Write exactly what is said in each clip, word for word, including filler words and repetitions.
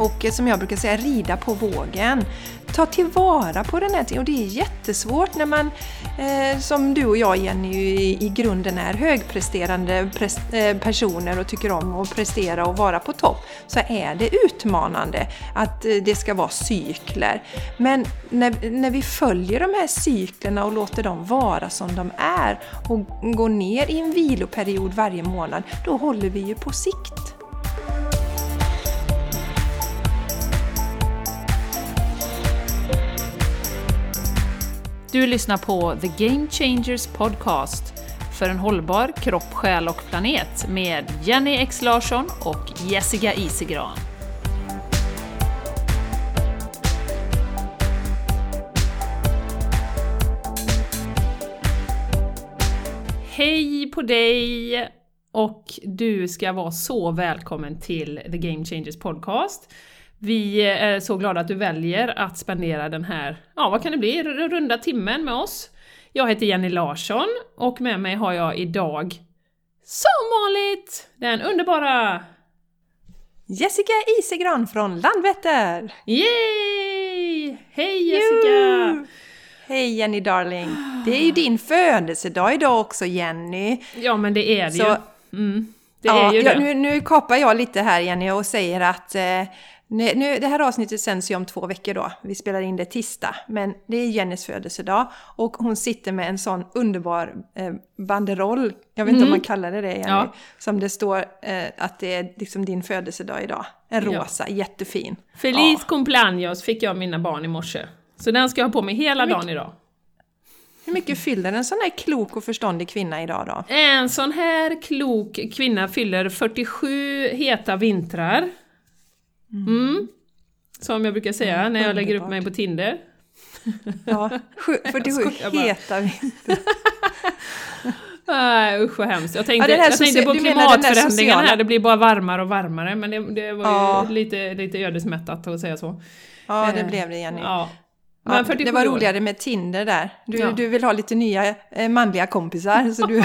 och som jag brukar säga, rida på vågen. Ta tillvara på den här tiden, och det är jättesvårt när man, eh, som du och jag Jenny, i, i grunden är högpresterande pres- eh, personer och tycker om att prestera och vara på topp, så är det utmanande att eh, det ska vara cykler. Men när, när vi följer de här cyklerna och låter dem vara som de är och går ner i en viloperiod varje månad, då håller vi ju på sikt. Du lyssnar på The Game Changers Podcast för en hållbar kropp, själ och planet med Jenny X. Larsson och Jessica Isegran. Hej på dig! Och du ska vara så välkommen till The Game Changers Podcast. Vi är så glada att du väljer att spendera den här, ja vad kan det bli, runda timmen med oss. Jag heter Jenny Larsson och med mig har jag idag, som vanligt, den underbara Jessica Isegran från Landvetter! Yay! Hej Jessica! Hej Jenny darling! Det är ju din födelsedag idag också Jenny. Ja men det är det så, ju. Mm, det ja, är ju det. Nu, nu koppar jag lite här Jenny och säger att... Eh, Nu, nu, det här avsnittet sänds ju om två veckor då. Vi spelar in det tisdag. Men det är Jennys födelsedag. Och hon sitter med en sån underbar eh, banderoll. Jag vet mm. inte om man kallar det det, Jenny. Ja. Som det står eh, att det är liksom din födelsedag idag. En rosa, ja. Jättefin. Feliz ja. Cumpleaños fick jag mina barn i morse. Så den ska jag ha på mig hela dagen idag. Hur mycket fyller en sån här klok och förståndig kvinna idag då? En sån här klok kvinna fyller fyrtiosju heta vintrar. Mm. Mm. Som jag brukar säga mm, när jag lägger upp mig på Tinder. Ja, fyrtiosju heta vintrar. Nej, usch vad hemskt. Jag tänkte, ja, jag soci- tänkte på klimatförändringen här. Det blir bara varmare och varmare. Men det, det var ju ja. lite, lite ödesmättat att säga så. Ja, det eh, blev det Jenny. Ja. Ja, det var roligare med Tinder där. Du, ja. du vill ha lite nya eh, manliga kompisar, så du,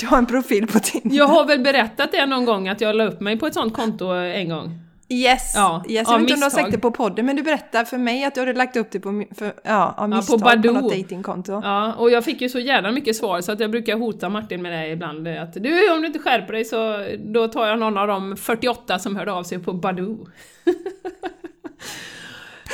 du har en profil på Tinder. Jag har väl berättat det någon gång att jag la upp mig på ett sånt konto en gång. Yes, ja, yes. Jag vet inte om du har sagt det på podden, men du berättar för mig att du hade lagt upp det på, för, ja, av misstag, ja, på, på något datingkonto. Ja, och jag fick ju så jävla mycket svar så att jag brukar hota Martin med det ibland. Att du, om du inte skärper dig så då tar jag någon av de fyrtioåtta som hörde av sig på Badoo.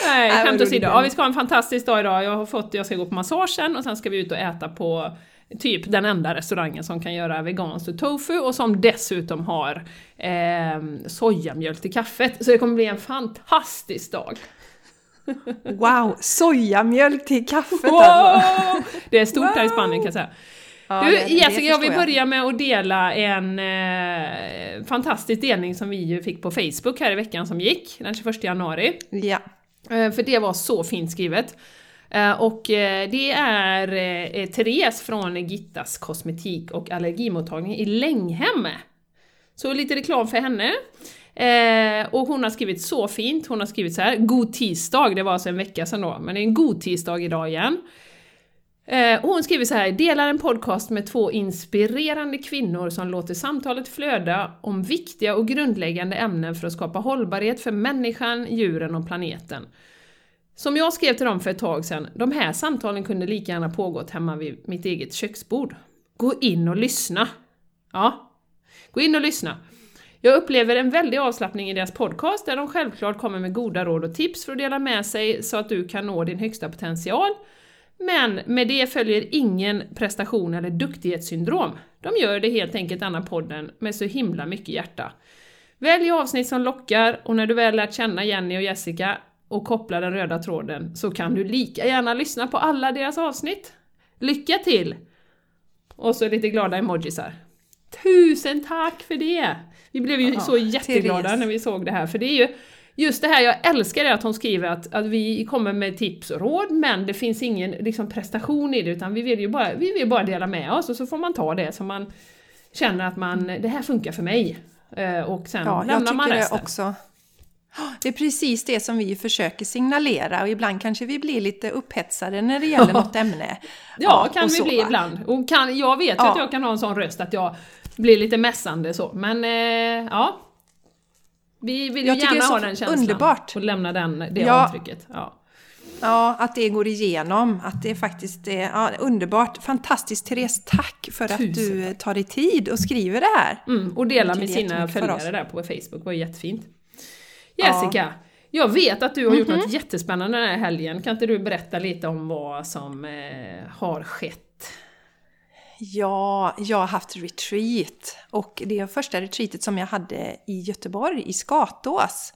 Nej, skämt åsido. Ja, vi ska ha en fantastisk dag idag. Jag har fått, jag ska gå på massagen och sen ska vi ut och äta på... typ den enda restaurangen som kan göra veganskt och tofu och som dessutom har eh, sojamjölk till kaffet. Så det kommer bli en fantastisk dag. Wow, sojamjölk till kaffet wow! Alltså. Det är stort wow! Här i Spanien kan jag säga. Ja, du, det, det, Jessica, jag vill börja med att dela en eh, fantastisk delning som vi ju fick på Facebook här i veckan som gick, den tjugoförsta januari. Ja. Eh, för det var så fint skrivet. Och det är Therese från Gittas kosmetik och allergimottagning i Länghem. Så lite reklam för henne. Och hon har skrivit så fint. Hon har skrivit så här. God tisdag, det var alltså en vecka sedan då. Men det är en god tisdag idag igen. Och hon skriver så här. Delar en podcast med två inspirerande kvinnor som låter samtalet flöda om viktiga och grundläggande ämnen för att skapa hållbarhet för människan, djuren och planeten. Som jag skrev till dem för ett tag sedan, de här samtalen kunde lika gärna pågått hemma vid mitt eget köksbord. Gå in och lyssna. Ja, gå in och lyssna. Jag upplever en väldig avslappning i deras podcast där de självklart kommer med goda råd och tips för att dela med sig så att du kan nå din högsta potential. Men med det följer ingen prestation eller duktighetssyndrom. De gör det helt enkelt annan podden med så himla mycket hjärta. Välj avsnitt som lockar och när du väl lärt känna Jenny och Jessica och koppla den röda tråden så kan du lika gärna lyssna på alla deras avsnitt. Lycka till! Och så lite glada emojisar. Tusen tack för det! Vi blev ju oh, så jätteglada Therese. När vi såg det här. För det är ju just det här jag älskar att hon skriver att, att vi kommer med tips och råd men det finns ingen liksom, prestation i det utan vi vill ju bara, vi vill bara dela med oss och så får man ta det som man känner att man, det här funkar för mig. Och sen ja, lämnar man resten. Det också. Det är precis det som vi försöker signalera och ibland kanske vi blir lite upphetsade när det gäller något ämne. Ja, ja kan vi bli ibland. Och kan, jag vet ja. att jag kan ha en sån röst att jag blir lite mässande så, men eh, ja. Vi vill ju gärna ha den känslan underbart. Och lämna den, det ja. Avtrycket. Ja. Ja, att det går igenom. Att det faktiskt är ja, underbart. Fantastiskt, Therese. Tack för Tusen. Att du tar dig tid och skriver det här. Mm, och delar med sina följare där på Facebook. Det var jättefint. Jessica, ja. Jag vet att du har gjort mm-hmm. något jättespännande den här helgen. Kan inte du berätta lite om vad som eh, har skett? Ja, jag har haft retreat. Och det första retreatet som jag hade i Göteborg, i Skatås.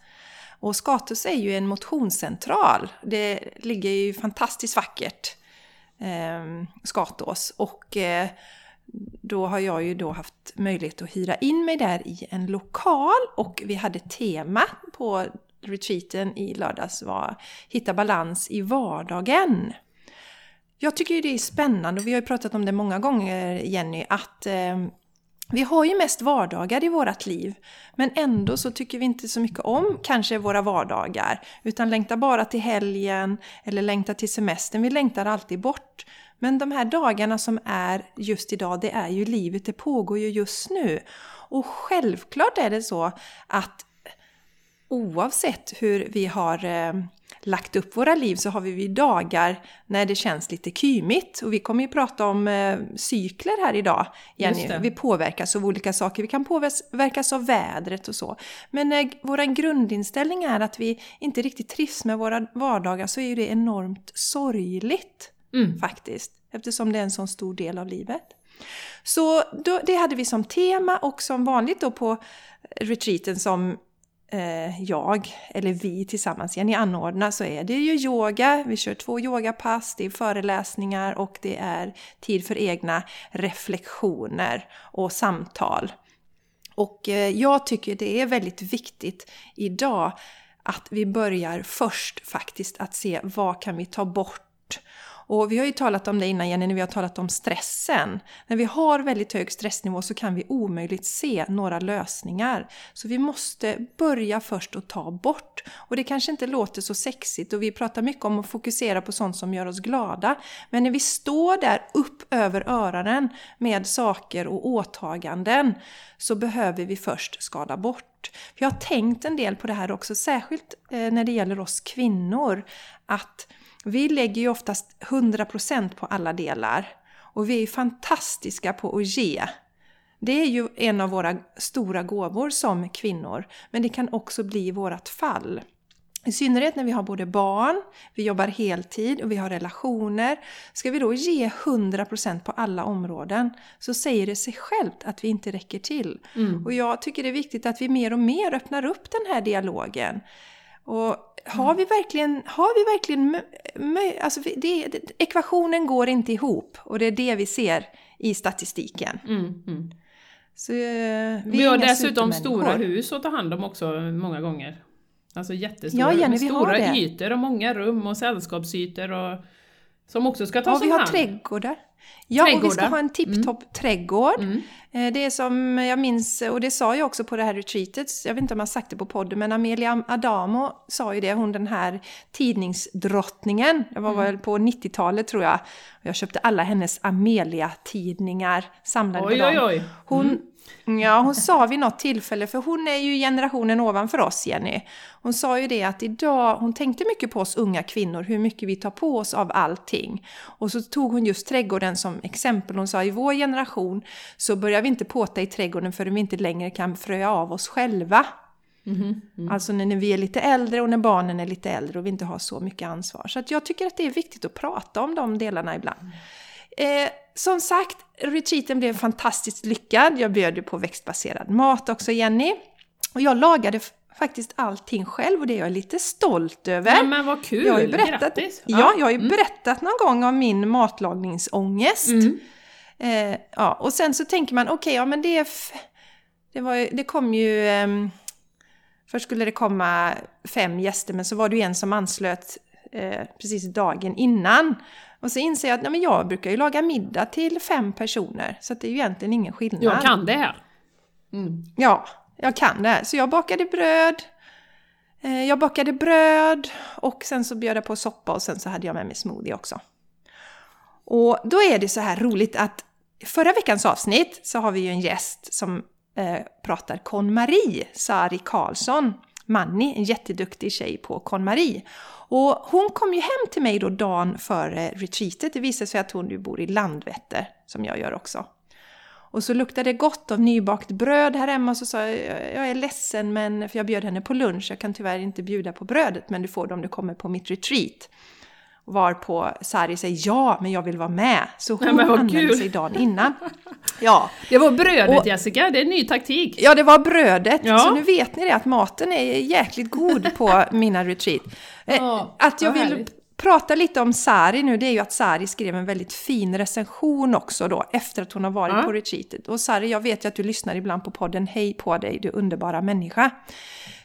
Och Skatås är ju en motionscentral. Det ligger ju fantastiskt vackert, eh, Skatås. Och eh, då har jag ju då haft möjlighet att hyra in mig där i en lokal. Och vi hade tema på retreaten i lördags var hitta balans i vardagen. Jag tycker ju det är spännande och vi har ju pratat om det många gånger, Jenny, att eh, vi har ju mest vardagar i vårat liv, men ändå så tycker vi inte så mycket om kanske våra vardagar, utan längtar bara till helgen eller längtar till semestern, vi längtar alltid bort. Men de här dagarna som är just idag, det är ju livet, det pågår ju just nu. Och självklart är det så att oavsett hur vi har eh, lagt upp våra liv så har vi ju dagar när det känns lite kymigt. Och vi kommer ju prata om eh, cykler här idag, Jenny. Vi påverkas av olika saker. Vi kan påverkas av vädret och så. Men när vår grundinställning är att vi inte riktigt trivs med våra vardagar så är ju det enormt sorgligt mm. faktiskt. Eftersom det är en sån stor del av livet. Så då, det hade vi som tema och som vanligt då på retreaten som jag eller vi tillsammans Jenny anordnar så är det ju yoga, vi kör två yogapass, det är föreläsningar och det är tid för egna reflektioner och samtal. Och jag tycker det är väldigt viktigt idag att vi börjar först faktiskt att se vad kan vi ta bort. Och vi har ju talat om det innan, Jenny, när vi har talat om stressen. När vi har väldigt hög stressnivå så kan vi omöjligt se några lösningar. Så vi måste börja först och ta bort. Och det kanske inte låter så sexigt och vi pratar mycket om att fokusera på sånt som gör oss glada. Men när vi står där upp över öronen med saker och åtaganden så behöver vi först skala bort. För jag har tänkt en del på det här också, särskilt när det gäller oss kvinnor, att vi lägger ju oftast hundra procent på alla delar. Och vi är ju fantastiska på att ge. Det är ju en av våra stora gåvor som kvinnor. Men det kan också bli vårat fall. I synnerhet när vi har både barn, vi jobbar heltid och vi har relationer. Ska vi då ge hundra procent på alla områden så säger det sig självt att vi inte räcker till. Mm. Och jag tycker det är viktigt att vi mer och mer öppnar upp den här dialogen. Och har vi verkligen, har vi verkligen alltså det, det, ekvationen går inte ihop och det är det vi ser i statistiken. Mm, mm. Så, vi, vi har dessutom stora hus att ta hand om också många gånger. Alltså jättestora, ja, Jenny, vi stora har ytor och många rum och sällskapsytor och, som också ska ta ja, som hand. Ja, vi har trädgårdar. Ja, trädgårdar. Och vi ska ha en tipptopp mm. trädgård. Mm. Det är som jag minns, och det sa jag också på det här retreatet, jag vet inte om jag har sagt det på podden, men Amelia Adamo sa ju det, hon den här tidningsdrottningen. Jag var mm. väl på nittiotalet tror jag. Jag köpte alla hennes Amelia-tidningar samlade oj, på dem. Oj, oj. Hon... Mm. Ja, hon sa vid något tillfälle, för hon är ju generationen ovanför oss, Jenny. Hon sa ju det att idag, hon tänkte mycket på oss unga kvinnor, hur mycket vi tar på oss av allting. Och så tog hon just trädgården som exempel. Hon sa, i vår generation så börjar vi inte påta i trädgården förrän vi inte längre kan fröja av oss själva. Mm-hmm. Mm. Alltså när vi är lite äldre och när barnen är lite äldre och vi inte har så mycket ansvar. Så att jag tycker att det är viktigt att prata om de delarna ibland. Eh, som sagt, retreaten blev fantastiskt lyckad. Jag bjöd ju på växtbaserad mat också, Jenny. Och jag lagade f- faktiskt allting själv och det är jag lite stolt över. Ja, men vad kul! Jag har ju berättat, ja, ja, jag har ju mm. berättat någon gång om min matlagningsångest. Mm. Eh, ja, och sen så tänker man, okej, okay, ja men det, f- det, var, det kom ju... Eh, först skulle det komma fem gäster, men så var det ju en som anslöt eh, precis dagen innan. Och så inser jag att nej, men jag brukar ju laga middag till fem personer. Så det är ju egentligen ingen skillnad. Jag kan det här. Mm. Ja, jag kan det här. Så jag bakade bröd. Eh, jag bakade bröd. Och sen så bjöd jag på soppa. Och sen så hade jag med mig smoothie också. Och då är det så här roligt att förra veckans avsnitt så har vi ju en gäst som eh, pratar Kon-Marie, Sari Karlsson, Manni, en jätteduktig tjej på Kon-Marie. Och hon kom ju hem till mig då dagen före retreatet. Det visade sig att hon nu bor i Landvetter, som jag gör också. Och så luktade det gott av nybakt bröd här hemma. Så sa jag, jag är ledsen, men, för jag bjöd henne på lunch. Jag kan tyvärr inte bjuda på brödet, men du får det om du kommer på mitt retreat. Var på Sari säger ja, men jag vill vara med. Så hon Nej, använde sig dagen innan. Ja. Det var brödet, och, Jessica. Det är en ny taktik. Ja, det var brödet. Ja. Så nu vet ni det, att maten är jäkligt god på mina retreat. Ja, att jag vill härligt. prata lite om Sari nu, det är ju att Sari skrev en väldigt fin recension också då, efter att hon har varit ja. på retreatet. Och Sari, jag vet ju att du lyssnar ibland på podden. Hej på dig, du underbara människa.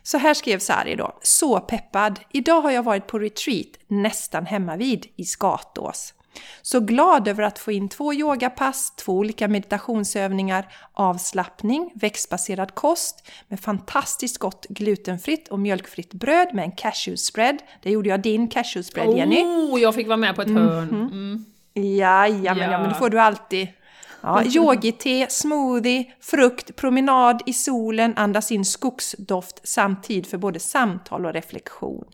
Så här skrev Sari då. Så peppad. Idag har jag varit på retreat nästan hemma vid i Skatås. Så glad över att få in två yogapass, två olika meditationsövningar, avslappning, växtbaserad kost med fantastiskt gott glutenfritt och mjölkfritt bröd med en cashewspread. Det gjorde jag din cashewspread, Jenny. Oh, jag fick vara med på ett hörn. Mm-hmm. Mm. Ja, ja, men, ja, men det får du alltid. Ja, yogi-te, smoothie, frukt, promenad i solen, andas in skogsdoft samt tid för både samtal och reflektion.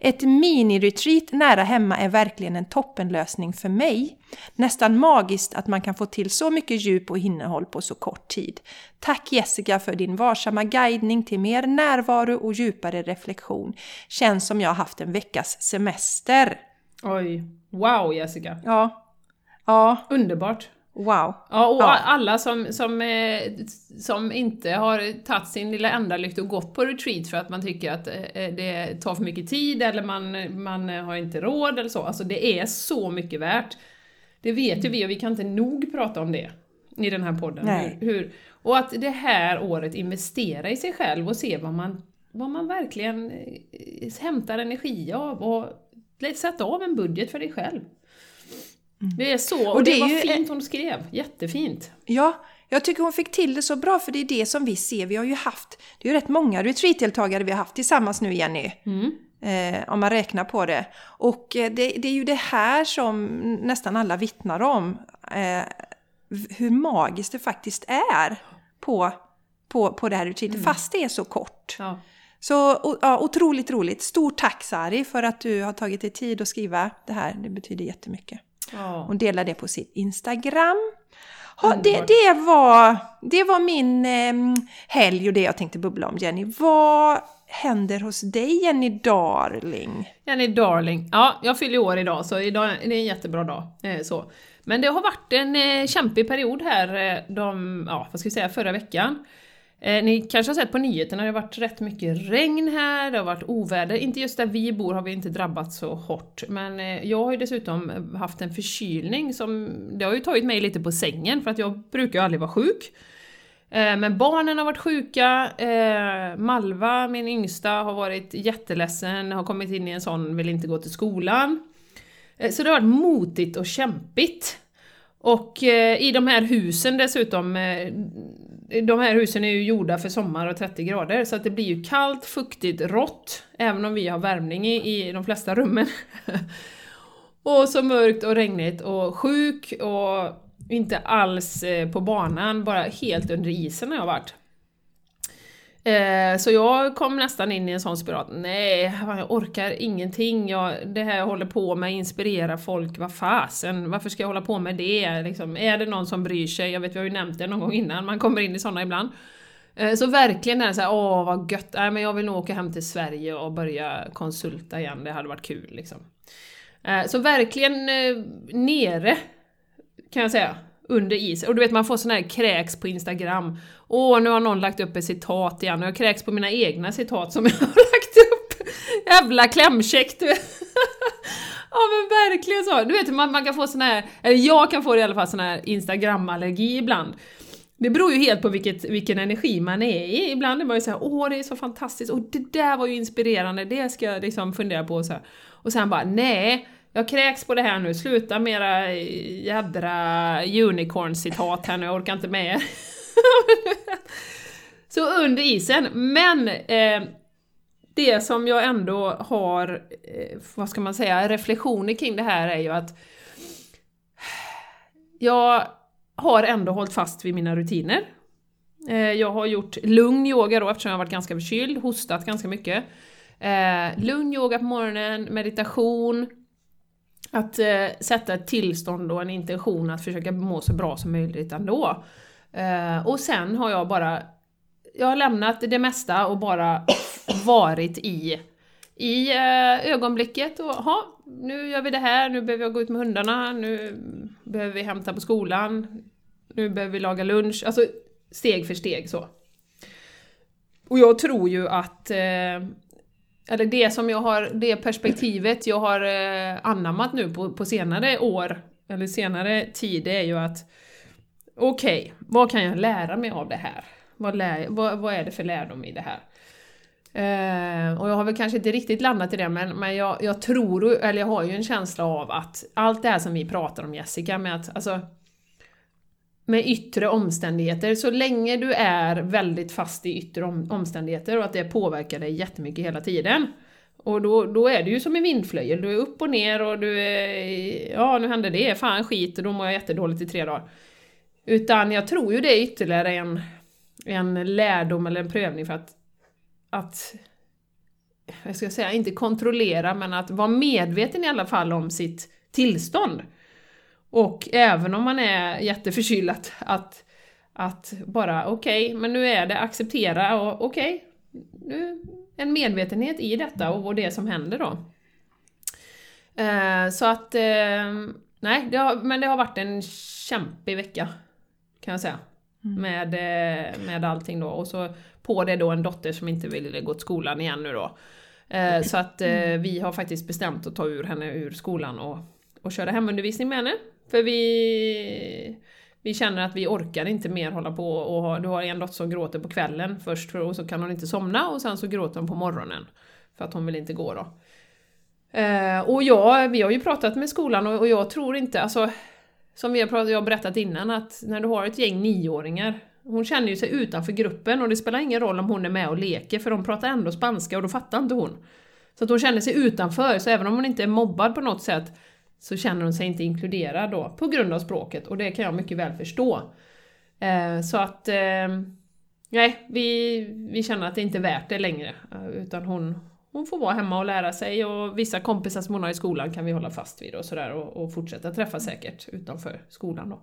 Ett mini-retreat nära hemma är verkligen en toppenlösning för mig. Nästan magiskt att man kan få till så mycket djup och innehåll på så kort tid. Tack Jessica för din varsamma guidning till mer närvaro och djupare reflektion. Känns som jag har haft en veckas semester. Oj, wow Jessica. Ja, ja. Underbart. Wow. Ja, och ja. alla som, som, som inte har tagit sin lilla ändarlykt och gått på retreat för att man tycker att det tar för mycket tid eller man, man har inte råd eller så. Alltså det är så mycket värt. Det vet ju vi, och vi kan inte nog prata om det i den här podden. Nej. Hur, hur, och att det här året investera i sig själv och se vad man, vad man verkligen hämtar energi av och sätta av en budget för dig själv. Det är så, och, och det, det var ju fint hon skrev, jättefint. Ja, jag tycker hon fick till det så bra, för det är det som vi ser. Vi har ju haft, det är ju rätt många retreat-deltagare vi har haft tillsammans nu, Jenny. Mm. Eh, om man räknar på det. Och det, det är ju det här som nästan alla vittnar om. Eh, hur magiskt det faktiskt är på, på, på det här retreatet, mm. fast det är så kort. Ja. Så och, ja, otroligt roligt. Stort tack Sari för att du har tagit dig tid att skriva det här. Det betyder jättemycket. Ja. Hon delar det på sitt Instagram. Ha, det, det, var, det var min eh, helg och det jag tänkte bubbla om, Jenny. Vad händer hos dig, Jenny Darling? Jenny Darling, ja, jag fyller år idag, så idag är det en jättebra dag. Eh, så. Men det har varit en eh, kämpig period här, eh, de, ja, vad ska vi säga, förra veckan. Eh, ni kanske har sett på nyheterna, det har varit rätt mycket regn här, det har varit oväder. Inte just där vi bor har vi inte drabbats så hårt. Men eh, jag har ju dessutom haft en förkylning som, det har ju tagit mig lite på sängen för att jag brukar ju aldrig vara sjuk. Eh, men barnen har varit sjuka, eh, Malva, min yngsta, har varit jätteledsen, har kommit in i en sån, vill inte gå till skolan. Eh, så det har varit motigt och kämpigt. Och eh, i de här husen dessutom, eh, de här husen är ju gjorda för sommar och trettio grader, så att det blir ju kallt, fuktigt, rått, även om vi har värmning i, i de flesta rummen. Och så mörkt och regnigt och sjuk och inte alls på banan, bara helt under isen har jag varit. Eh, så jag kom nästan in i en sån spiral. Nej, jag orkar ingenting. Jag, det här jag håller på med, inspirera folk, vad fasen, varför ska jag hålla på med det? Liksom, är det någon som bryr sig? Jag vet, vi har ju nämnt det någon gång innan, man kommer in i sådana ibland. Eh, så verkligen är det så här, åh vad gött, nej, men jag vill nog åka hem till Sverige och börja konsulta igen, det hade varit kul. Liksom. Eh, så verkligen eh, nere, kan jag säga. Under is. Och du vet, man får sån här kräks på Instagram. Åh, nu har någon lagt upp ett citat igen. Och jag kräks på mina egna citat som jag har lagt upp. Jävla klämkäck, du vet. Ja, men verkligen så. Du vet, man, man kan få sån här, eller jag kan få i alla fall sån här Instagram-allergi ibland. Det beror ju helt på vilket, vilken energi man är i. Ibland är man ju så här, åh det är så fantastiskt. Och det där var ju inspirerande. Det ska jag liksom fundera på. Och, så här. Och sen bara, nej. Jag kräks på det här nu, sluta med era jädra unicorn-citat här nu, jag orkar inte med er. Så under isen, men eh, det som jag ändå har, eh, vad ska man säga, reflektioner kring det här är ju att jag har ändå hållit fast vid mina rutiner. Jag har gjort lugn yoga då, eftersom jag har varit ganska förkyld, hostat ganska mycket. Eh, lugn yoga på morgonen, meditation, att eh, sätta ett tillstånd och en intention att försöka må så bra som möjligt ändå. Eh, och sen har jag bara, jag har lämnat det mesta och bara varit i, i eh, ögonblicket och ha, nu gör vi det här, nu behöver jag gå ut med hundarna, nu behöver vi hämta på skolan, nu behöver vi laga lunch, alltså steg för steg så. Och jag tror ju att eh, eller det som jag har, det perspektivet jag har eh, anammat nu på, på senare år, eller senare tid, är ju att okej, okay, vad kan jag lära mig av det här? Vad, lär, vad, vad är det för lärdom i det här? Eh, och jag har väl kanske inte riktigt landat i det, men, men jag, jag tror, eller jag har ju en känsla av att allt det här som vi pratar om, Jessica, med att, alltså, med yttre omständigheter, så länge du är väldigt fast i yttre om, omständigheter och att det påverkar dig jättemycket hela tiden, och då, då är det ju som en vindflöjel, du är upp och ner och du är, ja nu händer det, fan skit, och då mår jag jättedåligt i tre dagar. Utan jag tror ju det är ytterligare en, en lärdom eller en prövning för att, att jag ska säga, inte kontrollera, men att vara medveten i alla fall om sitt tillstånd. Och även om man är jätteförkyld, att, att, att bara okej, okay, men nu är det, acceptera och okej, okay, nu en medvetenhet i detta och, och det som händer då. Eh, så att, eh, nej, det har, men det har varit en kämpig vecka kan jag säga. Mm. Med, med allting då. Och så på det då en dotter som inte ville gå till skolan igen nu då. Eh, så att eh, vi har faktiskt bestämt att ta ur henne ur skolan och, och köra hemundervisning med henne. För vi, vi känner att vi orkar inte mer hålla på. Och du har en dotter som gråter på kvällen först. För, och så kan hon inte somna. Och sen så gråter hon på morgonen. För att hon vill inte gå då. Eh, och jag, vi har ju pratat med skolan. Och, och jag tror inte. Alltså, som vi har pratat, jag har berättat innan. Att när du har ett gäng nioåringar. Hon känner ju sig utanför gruppen. Och det spelar ingen roll om hon är med och leker. För de pratar ändå spanska. Och då fattar inte hon. Så att hon känner sig utanför. Så även om hon inte är mobbad på något sätt, så känner hon sig inte inkluderad då, på grund av språket. Och det kan jag mycket väl förstå. Eh, så att, eh, nej, vi, vi känner att det inte är värt det längre. Utan hon, hon får vara hemma och lära sig. Och vissa kompisar som hon har i skolan kan vi hålla fast vid och sådär. Och, och fortsätta träffa säkert utanför skolan då.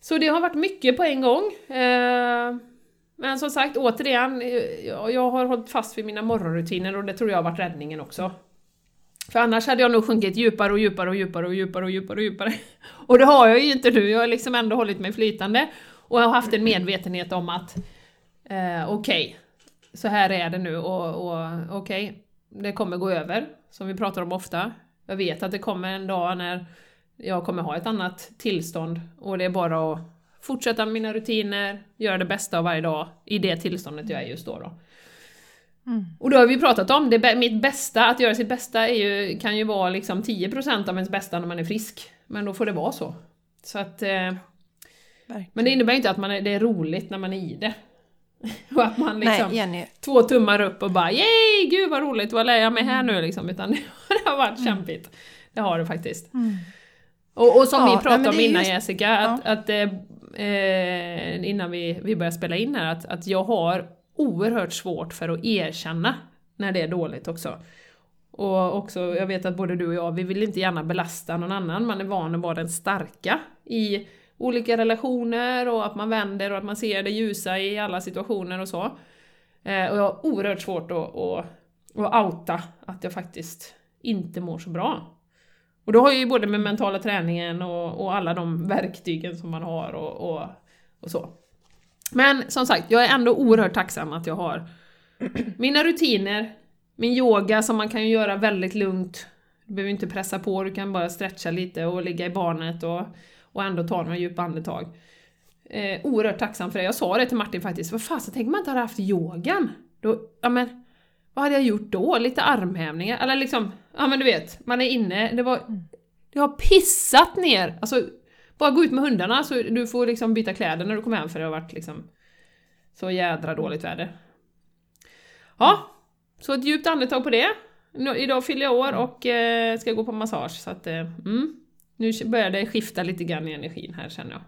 Så det har varit mycket på en gång. Eh, men som sagt, återigen, jag, jag har hållit fast vid mina morgonrutiner. Och det tror jag har varit räddningen också. För annars hade jag nog sjunkit djupare och djupare och djupare och djupare och djupare och djupare. Och det har jag ju inte nu. Jag har liksom ändå hållit mig flytande. Och jag har haft en medvetenhet om att eh, okej, okay, så här är det nu. Och, och okej, okay, det kommer gå över. Som vi pratar om ofta. Jag vet att det kommer en dag när jag kommer ha ett annat tillstånd. Och det är bara att fortsätta med mina rutiner. Göra det bästa av varje dag i det tillståndet jag är just då då. Mm. Och då har vi pratat om det, mitt bästa, att göra sitt bästa är ju, kan ju vara liksom tio procent av ens bästa när man är frisk, men då får det vara så, så att, eh, men det innebär ju inte att man är, det är roligt när man är i det och att man liksom, nej, Jenny, två tummar upp och bara yay, gud vad roligt, vad lär jag mig här nu liksom, utan det har varit mm. kämpigt, det har det faktiskt. Mm. och, och som ja, vi pratade om innan, just, Jessica, att, ja. att eh, innan vi, vi började spela in här, att, att jag har oerhört svårt för att erkänna när det är dåligt också. Och också, jag vet att både du och jag, vi vill inte gärna belasta någon annan. Man är van att vara den starka i olika relationer och att man vänder och att man ser det ljusa i alla situationer och så. Eh, och jag har oerhört svårt att, att, att outa att jag faktiskt inte mår så bra. Och då har jag ju både med mentala träningen och, och alla de verktygen som man har och, och, och så. Men som sagt, jag är ändå oerhört tacksam att jag har mina rutiner, min yoga som man kan ju göra väldigt lugnt. Du behöver inte pressa på, du kan bara stretcha lite och ligga i barnet och, och ändå ta några djupa andetag. Eh, oerhört tacksam för det. Jag sa det till Martin faktiskt, vad fan, så tänker man inte ha haft yogan? Då, ja men, vad hade jag gjort då? Lite armhävningar, eller liksom, ja men du vet, man är inne, det var, det har pissat ner, alltså. Bara gå ut med hundarna så du får liksom byta kläder när du kommer hem, för det har varit liksom så jädra dåligt väder. Ja, så ett djupt andetag på det. Nu, idag fyller jag år och eh, ska gå på massage. Så att, eh, mm. Nu börjar det skifta lite grann i energin här, känner jag.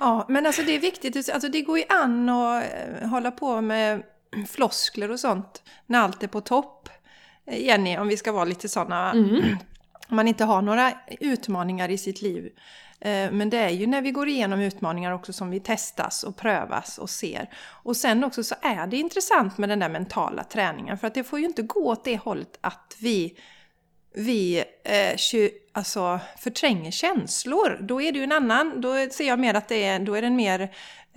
Ja, men alltså det är viktigt. Alltså det går ju an att hålla på med floskler och sånt när allt är på topp. Jenny, om vi ska vara lite sådana... Mm. Om man inte har några utmaningar i sitt liv. Men det är ju när vi går igenom utmaningar också som vi testas och prövas och ser. Och sen också så är det intressant med den där mentala träningen. För att det får ju inte gå åt det hållet att vi, vi eh, alltså förtränger känslor. Då är det ju en annan, då ser jag mer att det är, då är det en mer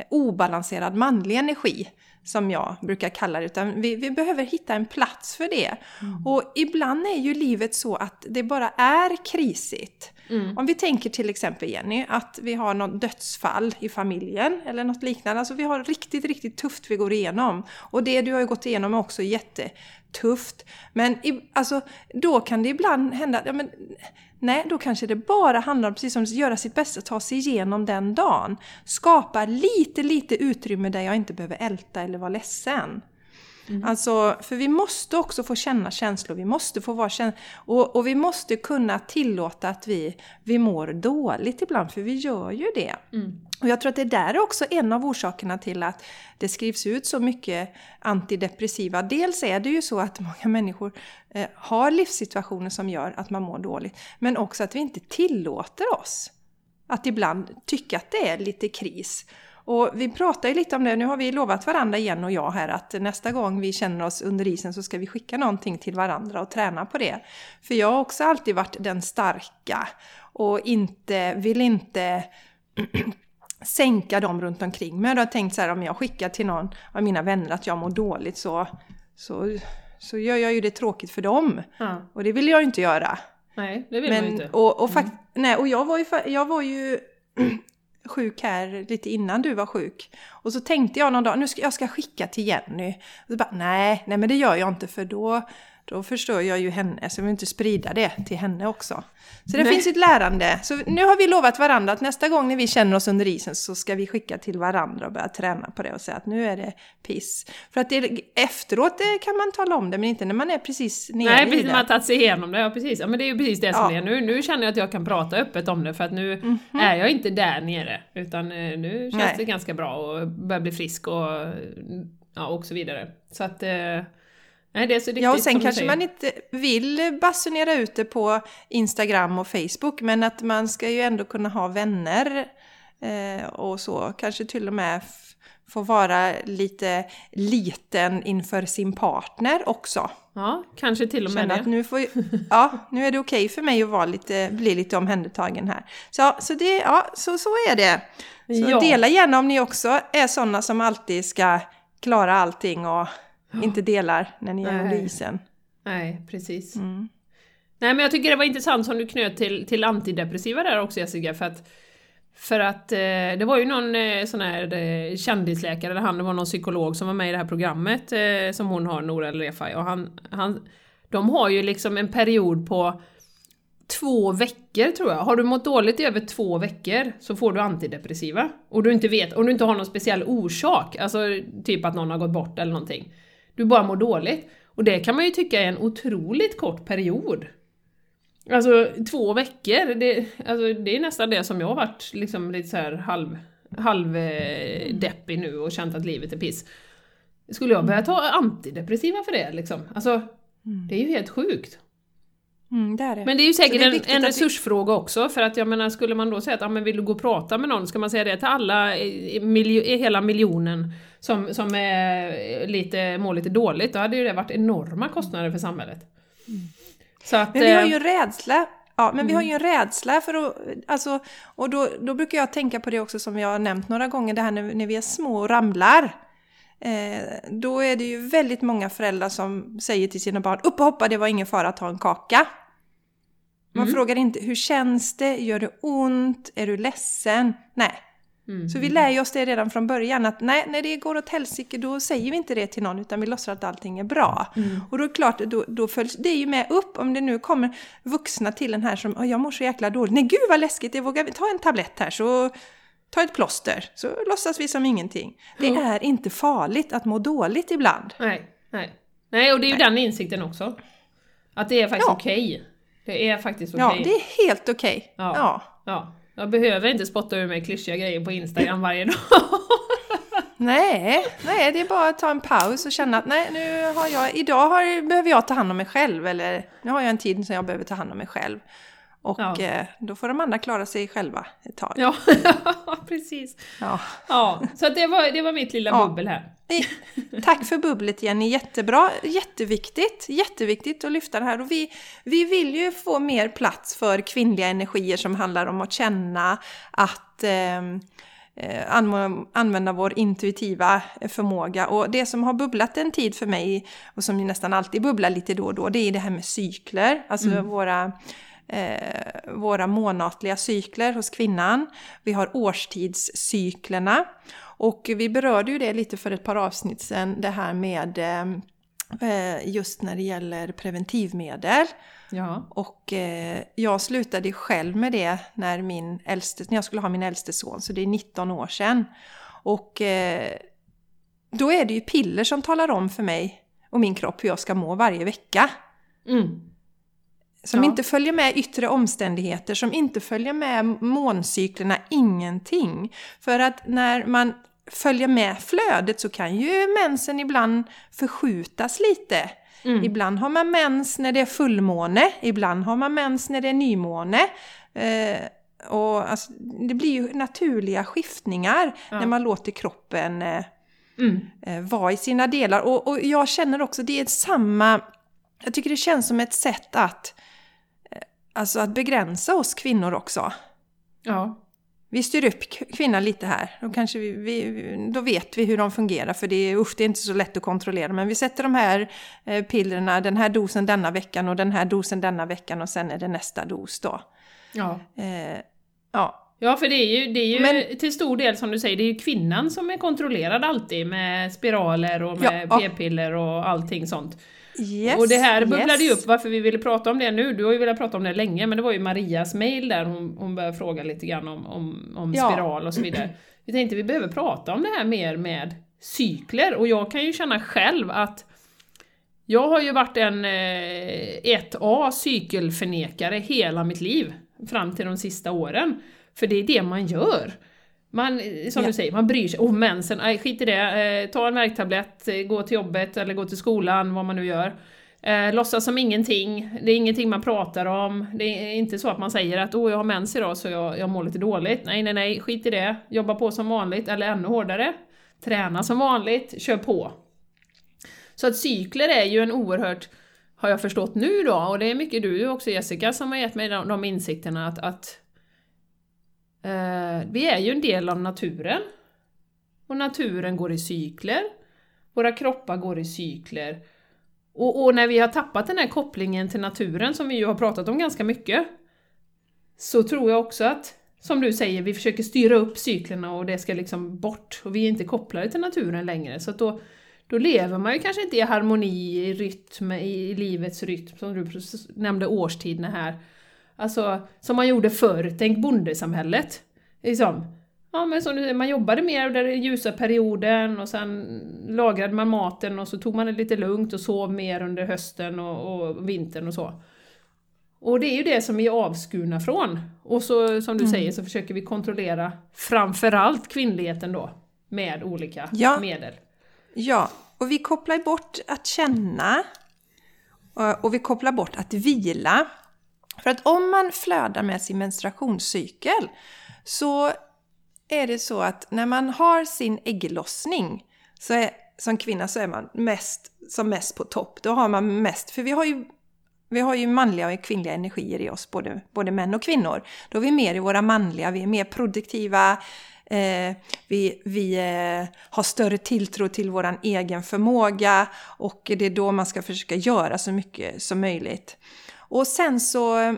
obalanserad manlig energi. Som jag brukar kalla det. Utan vi, vi behöver hitta en plats för det. Mm. Och ibland är ju livet så att det bara är krisigt. Mm. Om vi tänker till exempel, Jenny, att vi har något dödsfall i familjen. Eller något liknande. Alltså vi har riktigt, riktigt tufft vi går igenom. Och det du har ju gått igenom är också jättetufft. Men i, alltså, då kan det ibland hända... Ja, men, nej, då kanske det bara handlar om precis som att göra sitt bästa, ta sig igenom den dagen. Skapa lite, lite utrymme där jag inte behöver älta eller vara ledsen. Mm. Alltså, för vi måste också få känna känslor. Vi måste få vara käns- och, och vi måste kunna tillåta att vi, vi mår dåligt ibland. För vi gör ju det. Mm. Och jag tror att det där är också en av orsakerna till att det skrivs ut så mycket antidepressiva. Dels är det ju så att många människor eh, har livssituationer som gör att man mår dåligt. Men också att vi inte tillåter oss att ibland tycka att det är lite kris. Och vi pratar ju lite om det, nu har vi lovat varandra igen och jag här att nästa gång vi känner oss under isen så ska vi skicka någonting till varandra och träna på det. För jag har också alltid varit den starka och inte, vill inte sänka dem runt omkring mig. Jag har tänkt så här, om jag skickar till någon av mina vänner att jag mår dåligt så, så, så gör jag ju det tråkigt för dem. Mm. Och det vill jag ju inte göra. Nej, det vill Men, man inte. Och, och, fakt- mm. nej, och jag var ju... Jag var ju sjuk här lite innan du var sjuk. Och så tänkte jag någon dag, nu ska jag ska skicka till Jenny. Och så bara, nej, nej men det gör jag inte för då, då förstör jag ju henne. Så jag vill inte sprida det till henne också. Så det nej. finns ett lärande. Så nu har vi lovat varandra att nästa gång när vi känner oss under isen så ska vi skicka till varandra och börja träna på det och säga att nu är det piss. För att det, efteråt kan man tala om det men inte när man är precis nere nej, i precis, det. Nej, man har tagit sig igenom det. Ja, precis. Ja, men det är ju precis det som ja. är nu. Nu känner jag att jag kan prata öppet om det för att nu mm-hmm. är jag inte där nere. Utan nu känns nej. det ganska bra och börjar bli frisk och, ja, och så vidare. Så att... Nej, det är så riktigt, ja, och sen kanske man inte vill basunera ut det på Instagram och Facebook. Men att man ska ju ändå kunna ha vänner eh, och så. Kanske till och med f- få vara lite liten inför sin partner också. Ja, kanske till och med Känna det. Att nu, får, ja, nu är det okej för mig att vara lite, bli lite omhändertagen här. Så, så, det, ja, så, så är det. Så ja. Dela gärna om ni också är sådana som alltid ska klara allting och... Inte delar när ni är under isen. Nej, precis. Mm. Nej, men jag tycker det var intressant som du knöt till, till antidepressiva där också, Jessica. För att, för att eh, det var ju någon eh, sån här eh, kändisläkare, eller han, det var någon psykolog som var med i det här programmet eh, som hon har, Nora Lefay. Och han, han, de har ju liksom en period på två veckor tror jag. Har du mått dåligt i över två veckor så får du antidepressiva. Och du inte vet, och du inte har någon speciell orsak. Alltså typ att någon har gått bort eller någonting. Du bara mår dåligt. Och det kan man ju tycka är en otroligt kort period. Alltså två veckor. Det, alltså, det är nästan det som jag har varit liksom, lite så här halv, halv eh, deppig nu. Och känt att livet är piss. Skulle jag börja ta antidepressiva för det? Liksom? Alltså mm. det är ju helt sjukt. Mm, det är det. Men det är ju säkert är en, en resursfråga vi... också. För att jag menar, skulle man då säga att ah, men vill du gå och prata med någon? Ska man säga det till alla i, miljo, i hela miljonen som, som är lite, mår lite dåligt? Då hade ju det varit enorma kostnader för samhället. Mm. Så att, men vi har ju en rädsla. Ja, men mm. vi har ju en rädsla för att, alltså, och då, då brukar jag tänka på det också som jag har nämnt några gånger. Det här när, när vi är små och ramlar. Eh, då är det ju väldigt många föräldrar som säger till sina barn, upp och hoppa, det var ingen fara att ta en kaka. Man mm. frågar inte, hur känns det? Gör det ont? Är du ledsen? Nej. Mm. Så vi lär ju oss det redan från början. Att nej, när det går åt helsike, då säger vi inte det till någon. Utan vi låtsas att allting är bra. Mm. Och då är det klart, då, då följs det är ju med upp. Om det nu kommer vuxna till den här som, jag mår så jäkla dåligt. Nej, gud vad läskigt, jag vågar ta en tablett här så... Ta ett plåster, så låtsas vi som ingenting. Det mm. är inte farligt att må dåligt ibland. Nej, nej. nej och det är ju nej. den insikten också. Att det är faktiskt ja. okej. Det är faktiskt okej. Ja, det är helt okej. Ja. Ja. ja. Jag behöver inte spotta ur mig klyschiga grejer på Instagram varje dag. Nej, nej, det är bara att ta en paus och känna att nej, nu har jag, idag har, behöver jag ta hand om mig själv. Eller nu har jag en tid som jag behöver ta hand om mig själv. Och ja. eh, då får de andra klara sig själva ett tag. Ja, precis. Ja. Ja, så det var, det var mitt lilla ja. bubbel här. Tack för bubblet, Jenny. Jättebra, jätteviktigt. Jätteviktigt att lyfta det här. Och vi, vi vill ju få mer plats för kvinnliga energier som handlar om att känna, att... Eh, använda vår intuitiva förmåga. Och det som har bubblat en tid för mig och som nästan alltid bubblar lite då och då, det är det här med cykler, alltså mm. våra eh, våra månatliga cykler hos kvinnan. Vi har årstidscyklerna, och vi berörde ju det lite för ett par avsnitt sedan, det här med eh, just när det gäller preventivmedel. Ja. Och eh, jag slutade själv med det när, min äldste, när jag skulle ha min äldste son. Så det är nitton år sedan. Och eh, då är det ju piller som talar om för mig och min kropp hur jag ska må varje vecka. Mm. Som ja. inte följer med yttre omständigheter. Som inte följer med måncyklerna. Ingenting. För att när man följer med flödet så kan ju mensen ibland förskjutas lite. Mm. Ibland har man mens när det är fullmåne. Ibland har man mens när det är nymåne. Eh, och alltså, det blir ju naturliga skiftningar ja. när man låter kroppen eh, mm. eh, vara i sina delar. Och, och jag känner också, det är samma... Jag tycker det känns som ett sätt att, eh, alltså att begränsa oss kvinnor också. Ja. Vi styr upp kvinnan lite här. Då, kanske vi, vi, då vet vi hur de fungerar. För det är, usch, det är inte så lätt att kontrollera. Men vi sätter de här eh, pillerna. Den här dosen denna veckan. Och den här dosen denna veckan. Och sen är det nästa dos då. Ja. Eh, ja. ja, för det är ju, det är ju men, till stor del som du säger. Det är ju kvinnan som är kontrollerad alltid. Med spiraler och med ja, p-piller och allting sånt. Yes, och det här bubblade ju yes. upp varför vi ville prata om det nu. Du har ju velat prata om det länge, men det var ju Marias mejl där hon, hon började fråga lite grann om, om, om ja. spiral och så vidare. Vi tänkte vi behöver prata om det här mer med cykler, och jag kan ju känna själv att jag har ju varit en ett A cykelförnekare hela mitt liv fram till de sista åren, för det är det man gör. Man, som yeah. du säger, man bryr sig. Åh, oh, mensen, aj, skit i det. Eh, ta en värktablett, gå till jobbet eller gå till skolan, vad man nu gör. Eh, låtsas som ingenting. Det är ingenting man pratar om. Det är inte så att man säger att åh, oh, jag har mens idag så jag, jag mår lite dåligt. Nej, nej, nej, skit i det. Jobba på som vanligt, eller ännu hårdare. Träna som vanligt, kör på. Så att cykler är ju en oerhört, har jag förstått nu då, och det är mycket du också, Jessica, som har gett mig de, de insikterna att, att vi är ju en del av naturen, och naturen går i cykler, våra kroppar går i cykler, och, och när vi har tappat den här kopplingen till naturen som vi ju har pratat om ganska mycket, så tror jag också att, som du säger, vi försöker styra upp cyklerna och det ska liksom bort, och vi är inte kopplade till naturen längre, så att då, då lever man ju kanske inte i harmoni, i rytm, i livets rytm, som du nämnde årstiderna här. Alltså, som man gjorde förr, tänk bondesamhället. Liksom. Ja, men så, man jobbade mer där i ljusa perioden, och sen lagrade man maten och så tog man det lite lugnt och sov mer under hösten och, och vintern och så. Och det är ju det som vi är avskurna från. Och så, som du mm. säger, så försöker vi kontrollera framförallt kvinnligheten då med olika ja. medel. Ja, och vi kopplar bort att känna, och vi kopplar bort att vila. För att om man flödar med sin menstruationscykel, så är det så att när man har sin ägglossning, så är, som kvinna så är man mest, som mest på topp. Då har man mest, för vi har ju, vi har ju manliga och kvinnliga energier i oss, både, både män och kvinnor. Då är vi mer i våra manliga, vi är mer produktiva, eh, vi, vi eh, har större tilltro till våran egen förmåga, och det är då man ska försöka göra så mycket som möjligt. Och sen så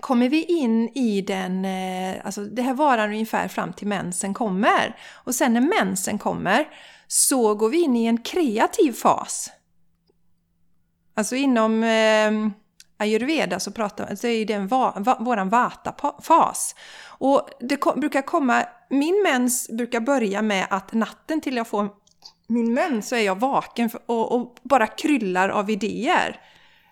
kommer vi in i den, alltså det här varar ungefär fram till mensen kommer. Och sen när mensen kommer så går vi in i en kreativ fas. Alltså inom eh, ayurveda så pratar man, så är det en va, va, våran vata-fas. Och det kom, brukar komma, min mens brukar börja med att natten till jag får min mens så är jag vaken för, och, och bara kryllar av idéer.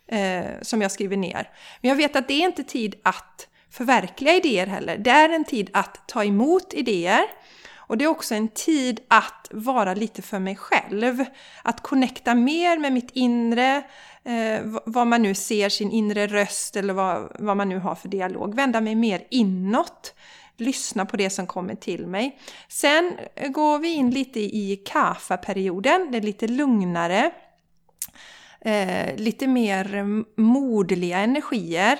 Eh, som jag skriver ner. Men jag vet att det är inte tid att förverkliga idéer heller. Det är en tid att ta emot idéer. Och det är också en tid att vara lite för mig själv. Att connecta mer med mitt inre. Eh, vad man nu ser, sin inre röst eller vad, vad man nu har för dialog. Vända mig mer inåt. Lyssna på det som kommer till mig. Sen går vi in lite i kafa-perioden. Det är lite lugnare. Eh, lite mer modliga energier.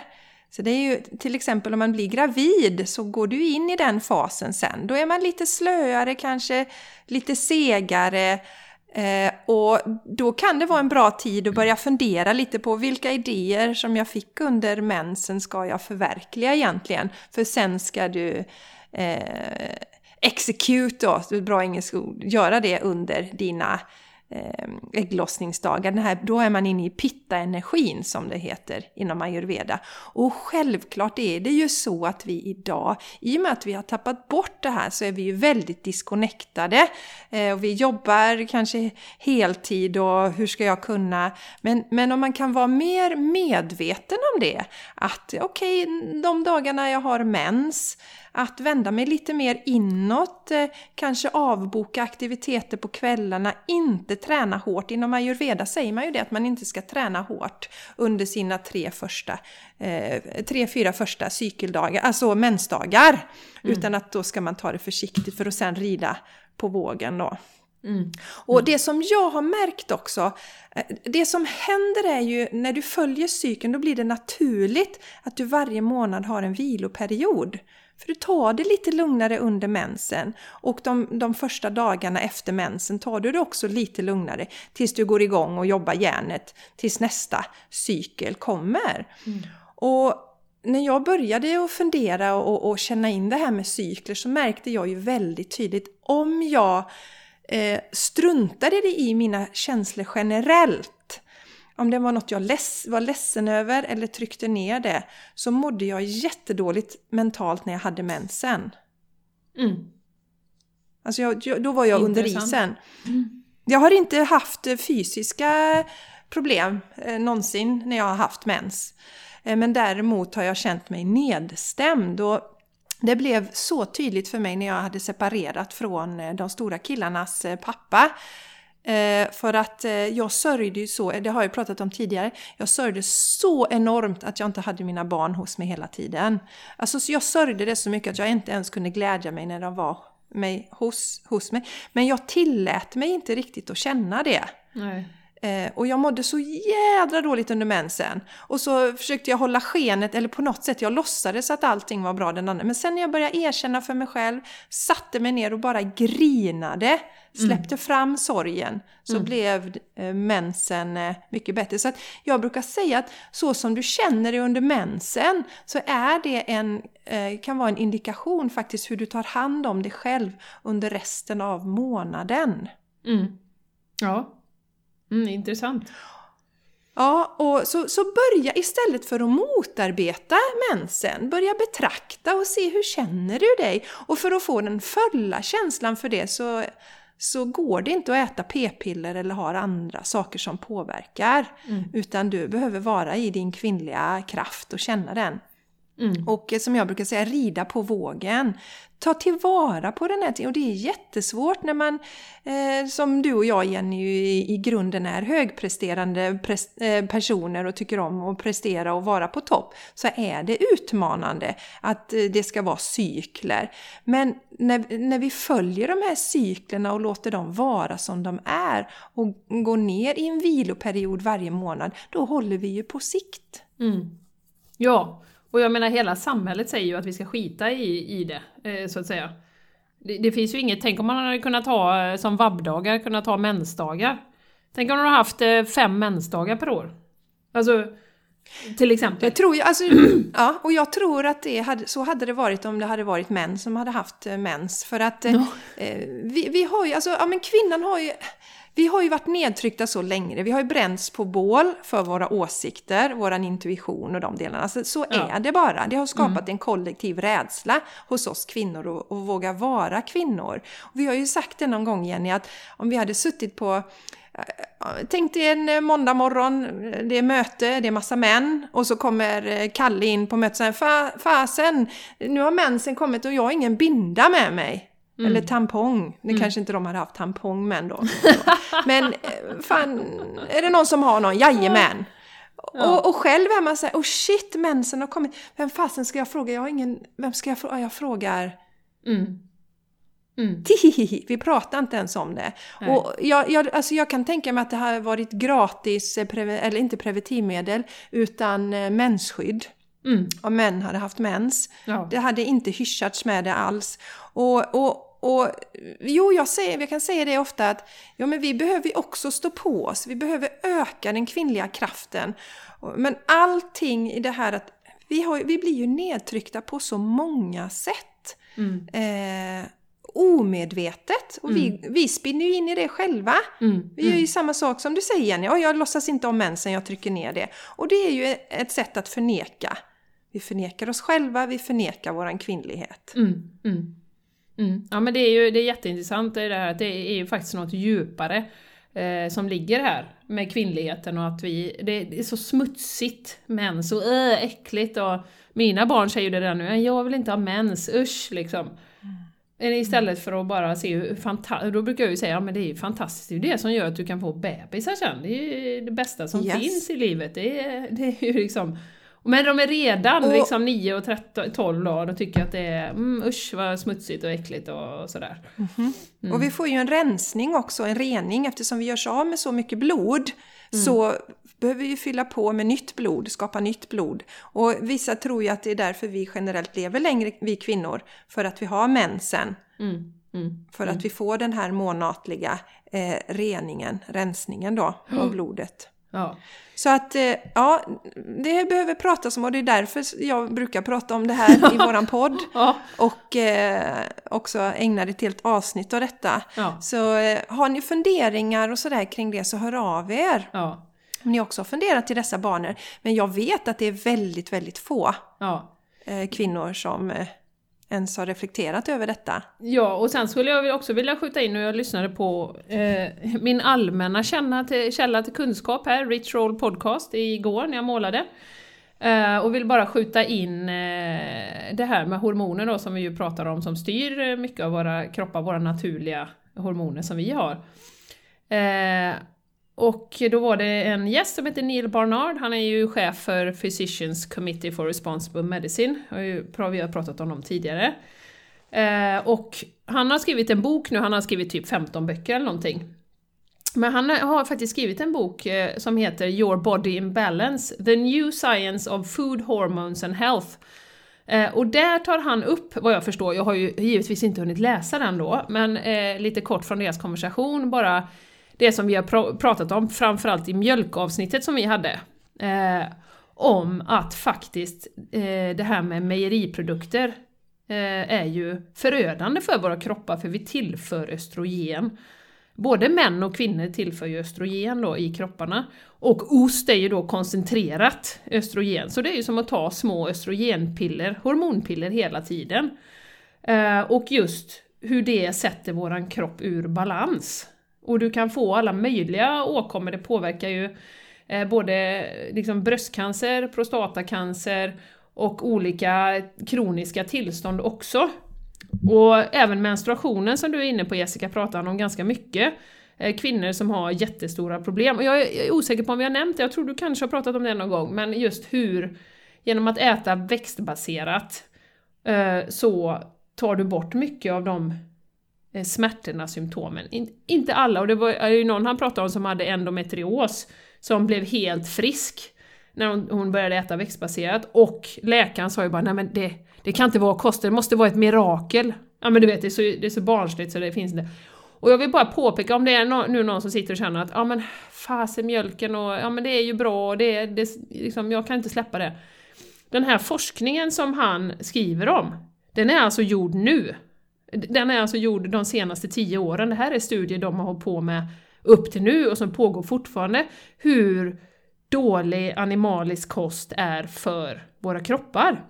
Så det är ju till exempel om man blir gravid så går du in i den fasen sen. Då är man lite slöare kanske, lite segare. Eh, och då kan det vara en bra tid att börja fundera lite på vilka idéer som jag fick under mensen ska jag förverkliga egentligen. För sen ska du eh, execute då, det är bra engelska ord, göra det under dina ägglossningsdagar. Den här, då är man inne i pitta-energin som det heter inom ayurveda. Och självklart är det ju så att vi idag, i och med att vi har tappat bort det här, så är vi ju väldigt disconnectade. Eh, och vi jobbar kanske heltid och hur ska jag kunna? Men, men om man kan vara mer medveten om det, att okej, okay, de dagarna jag har mens, att vända mig lite mer inåt, kanske avboka aktiviteter på kvällarna, inte träna hårt. Inom ayurveda säger man ju det, att man inte ska träna hårt under sina tre, första, eh, tre fyra första cykeldagar, alltså mensdagar. Mm. Utan att då ska man ta det försiktigt för att sen rida på vågen då. Mm. Mm. Och det som jag har märkt också, det som händer är ju när du följer cykeln, då blir det naturligt att du varje månad har en viloperiod. För du tar det lite lugnare under mensen. Och de, de första dagarna efter mensen tar du det också lite lugnare. Tills du går igång och jobbar hjärnet. Tills nästa cykel kommer. Mm. Och när jag började att fundera och, och känna in det här med cykler, så märkte jag ju väldigt tydligt. Om jag eh, struntade i mina känslor generellt. Om det var något jag var ledsen över eller tryckte ner det, så mådde jag jättedåligt mentalt när jag hade mensen. Mm. Alltså jag, då var jag intressant. Under isen. Mm. Jag har inte haft fysiska problem eh, någonsin när jag har haft mens. Eh, men däremot har jag känt mig nedstämd. Och det blev så tydligt för mig när jag hade separerat från de stora killarnas pappa. Eh, för att eh, jag sörjde ju så, det har jag pratat om tidigare, jag sörjde så enormt att jag inte hade mina barn hos mig hela tiden. Alltså så jag sörjde det så mycket att jag inte ens kunde glädja mig när de var mig, hos, hos mig. Men jag tillät mig inte riktigt att känna det. Nej. Eh, och jag mådde så jädra dåligt under mensen. Och så försökte jag hålla skenet, eller på något sätt jag låtsades att allting var bra den andra. Men sen när jag började erkänna för mig själv, satte mig ner och bara grinade, släppte mm. fram sorgen, så mm. blev eh, mensen eh, mycket bättre. Så att jag brukar säga att så som du känner dig under mensen, så är det en, eh, kan vara en indikation faktiskt hur du tar hand om dig själv under resten av månaden. Mm. Ja. Mm, intressant. Ja, och så, så börja istället för att motarbeta mensen. Börja betrakta och se hur känner du dig. Och för att få den fulla känslan för det, så, så går det inte att äta p-piller eller ha andra saker som påverkar. Mm. Utan du behöver vara i din kvinnliga kraft och känna den. Mm. Och som jag brukar säga, rida på vågen. Ta tillvara på den här tiden. Och det är jättesvårt när man, eh, som du och jag Jenny, i, i grunden är högpresterande pres, eh, personer och tycker om att prestera och vara på topp. Så är det utmanande att eh, det ska vara cykler. Men när, när vi följer de här cyklerna och låter dem vara som de är och går ner i en viloperiod varje månad, då håller vi ju på sikt. Mm. Ja. Och jag menar, hela samhället säger ju att vi ska skita i, i det, eh, så att säga. Det, det finns ju inget, tänk om man hade kunnat ta som vabbdagar, kunnat ta mensdagar. Tänk om man hade haft eh, fem mensdagar per år. Alltså, till exempel. Jag tror, alltså, ja, och jag tror att det hade, så hade det varit om det hade varit män som hade haft eh, mens. För att eh, no. eh, vi, vi har ju, alltså, ja men kvinnan har ju... Vi har ju varit nedtryckta så länge. Vi har ju bränts på bål för våra åsikter, våran intuition och de delarna. Alltså, så ja. är det bara. Det har skapat mm. en kollektiv rädsla hos oss kvinnor och, och våga vara kvinnor. Och vi har ju sagt det någon gång, Jenny, att om vi hade suttit på... Tänk dig en måndag morgon, det är möte, det är massa män och så kommer Kalle in på mötet och säger, Fa, fasen, nu har mensen kommit och jag har ingen binda med mig. Mm. Eller tampong. Det mm. kanske inte de hade haft tampong men då. Men fan, är det någon som har någon? Jajamän. Ja. Och, och själv är man så här, oh shit, mensen har kommit. Vem fasen ska jag fråga? Jag har ingen, vem ska jag fråga? Jag frågar... Mm. Mm. Vi pratar inte ens om det. Nej. Och jag, jag, alltså jag kan tänka mig att det har varit gratis preve, eller inte preventivmedel utan mensskydd. Mm. Om män hade haft mens. Ja. Det hade inte hyschats med det alls. Och, och, och jo, jag, säger, jag kan säga det ofta att ja, men vi behöver också stå på oss. Vi behöver öka den kvinnliga kraften. Men allting i det här att vi, har, vi blir ju nedtryckta på så många sätt. Mm. Eh, omedvetet och mm. vi, vi spinner ju in i det själva. Mm. Vi gör ju samma sak som du säger, Jenny. Oh, jag låtsas inte om mensen, jag trycker ner det. Och det är ju ett sätt att förneka. Vi förnekar oss själva, vi förnekar våran kvinnlighet. Mm. Mm. Mm. Ja, men det är ju det är jätteintressant det här att det är ju faktiskt något djupare eh, som ligger här med kvinnligheten och att vi, det är så smutsigt mens och äh, äckligt och mina barn säger ju det där nu, jag vill inte ha mens, usch liksom. Istället för att bara se hur fantastiskt... Då brukar jag ju säga, ja men det är ju fantastiskt. Det är ju det som gör att du kan få bebisar sen. Det är ju det bästa som yes. finns i livet. Det är, det är ju liksom... Men de är redan och, liksom nio och tretton, tolv år och tycker att det är mm, usch vad smutsigt och äckligt och sådär. Mm-hmm. Mm. Och vi får ju en rensning också, en rening. Eftersom vi görs av med så mycket blod mm. så behöver vi ju fylla på med nytt blod, skapa nytt blod. Och vissa tror ju att det är därför vi generellt lever längre, vi kvinnor, för att vi har mensen. Mm. Mm. För mm. att vi får den här månatliga eh, reningen, rensningen då av mm. blodet. Ja. Så att, ja, det behöver pratas om och det är därför jag brukar prata om det här i våran podd ja. och eh, också ägnar ett helt avsnitt av detta. Ja. Så eh, har ni funderingar och sådär kring det så hör av er. Ja. Om ni också har funderat i dessa banor. Men jag vet att det är väldigt, väldigt få ja. eh, kvinnor som... Eh, ens har reflekterat över detta. Ja, och sen skulle jag också vilja skjuta in och jag lyssnade på eh, min allmänna källa till, källa till kunskap här, Rich Roll Podcast, igår när jag målade. Eh, och vill bara skjuta in eh, det här med hormoner då, som vi ju pratar om, som styr mycket av våra kroppar, våra naturliga hormoner som vi har. Eh, och då var det en gäst som heter Neil Barnard, han är ju chef för Physicians Committee for Responsible Medicine, vi har pratat om dem tidigare, eh, och han har skrivit en bok nu, han har skrivit typ femton böcker eller någonting, men han har faktiskt skrivit en bok eh, som heter Your Body in Balance, The New Science of Food, Hormones and Health. Eh, och där tar han upp, vad jag förstår, jag har ju givetvis inte hunnit läsa den då, men eh, lite kort från deras konversation bara det som vi har pratat om, framförallt i mjölkavsnittet som vi hade, eh, om att faktiskt eh, det här med mejeriprodukter eh, är ju förödande för våra kroppar, för vi tillför östrogen. Både män och kvinnor tillför ju östrogen då i kropparna. Och ost är ju då koncentrerat östrogen, så det är ju som att ta små östrogenpiller, hormonpiller hela tiden. Eh, och just hur det sätter våran kropp ur balans. Och du kan få alla möjliga åkommor, det påverkar ju eh, både liksom bröstcancer, prostatacancer och olika kroniska tillstånd också. Och även menstruationen som du är inne på, Jessica, pratar om ganska mycket. Eh, kvinnor som har jättestora problem. Och jag är, jag är osäker på om jag har nämnt det, jag tror du kanske har pratat om det någon gång. Men just hur, genom att äta växtbaserat eh, så tar du bort mycket av de... smärtorna, symptomen. In, inte alla, och det var ju någon han pratade om som hade endometrios som blev helt frisk när hon, hon började äta växtbaserat, och läkaren sa ju bara, nej men det, det kan inte vara kost, det måste vara ett mirakel. Ja men du vet, det är så, det är så barnsligt så det finns inte. Och jag vill bara påpeka, om det är no, nu någon som sitter och känner att ja men fasen mjölken och ja men det är ju bra och det, det, liksom, jag kan inte släppa det. Den här forskningen som han skriver om, den är alltså gjord nu. Den är alltså gjord de senaste tio åren. Det här är studier de har hållit på med upp till nu och som pågår fortfarande, hur dålig animalisk kost är för våra kroppar.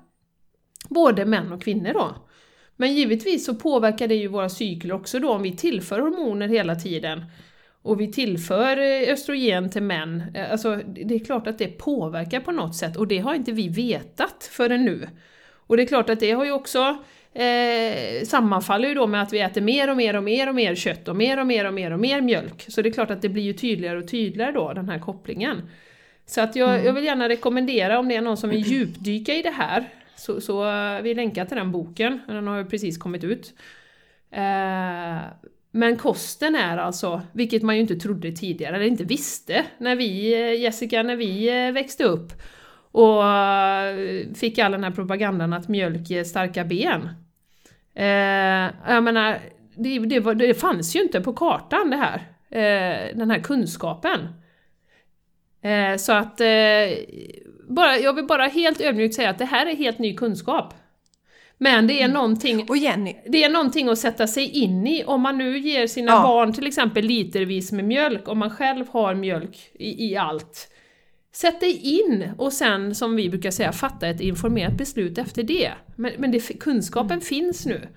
Både män och kvinnor då. Men givetvis så påverkar det ju våra cykler också då, om vi tillför hormoner hela tiden och vi tillför östrogen till män. Alltså det är klart att det påverkar på något sätt, och det har inte vi vetat förrän nu. Och det är klart att det har ju också eh, sammanfaller ju då med att vi äter mer och mer och mer och mer kött och mer och mer och mer och mer mjölk. Så det är klart att det blir ju tydligare och tydligare då, den här kopplingen. Så att jag, mm. jag vill gärna rekommendera, om det är någon som vill djupdyka i det här, så, så vi länkar till den boken. Den har ju precis kommit ut. Eh, men kosten är alltså, vilket man ju inte trodde tidigare, eller inte visste när vi, Jessica, när vi växte upp. Och fick all den här propagandan att mjölk ger starka ben. Eh, jag menar, det, det, var, det fanns ju inte på kartan det här. Eh, den här kunskapen. Eh, så att eh, bara, jag vill bara helt ödmjukt säga att det här är helt ny kunskap. Men det är någonting, och Jenny, det är någonting att sätta sig in i. Om man nu ger sina ja. barn till exempel litervis med mjölk, om man själv har mjölk i, i allt. Sätt dig in och sen, som vi brukar säga, fatta ett informerat beslut efter det. Men, men det, kunskapen mm. finns nu.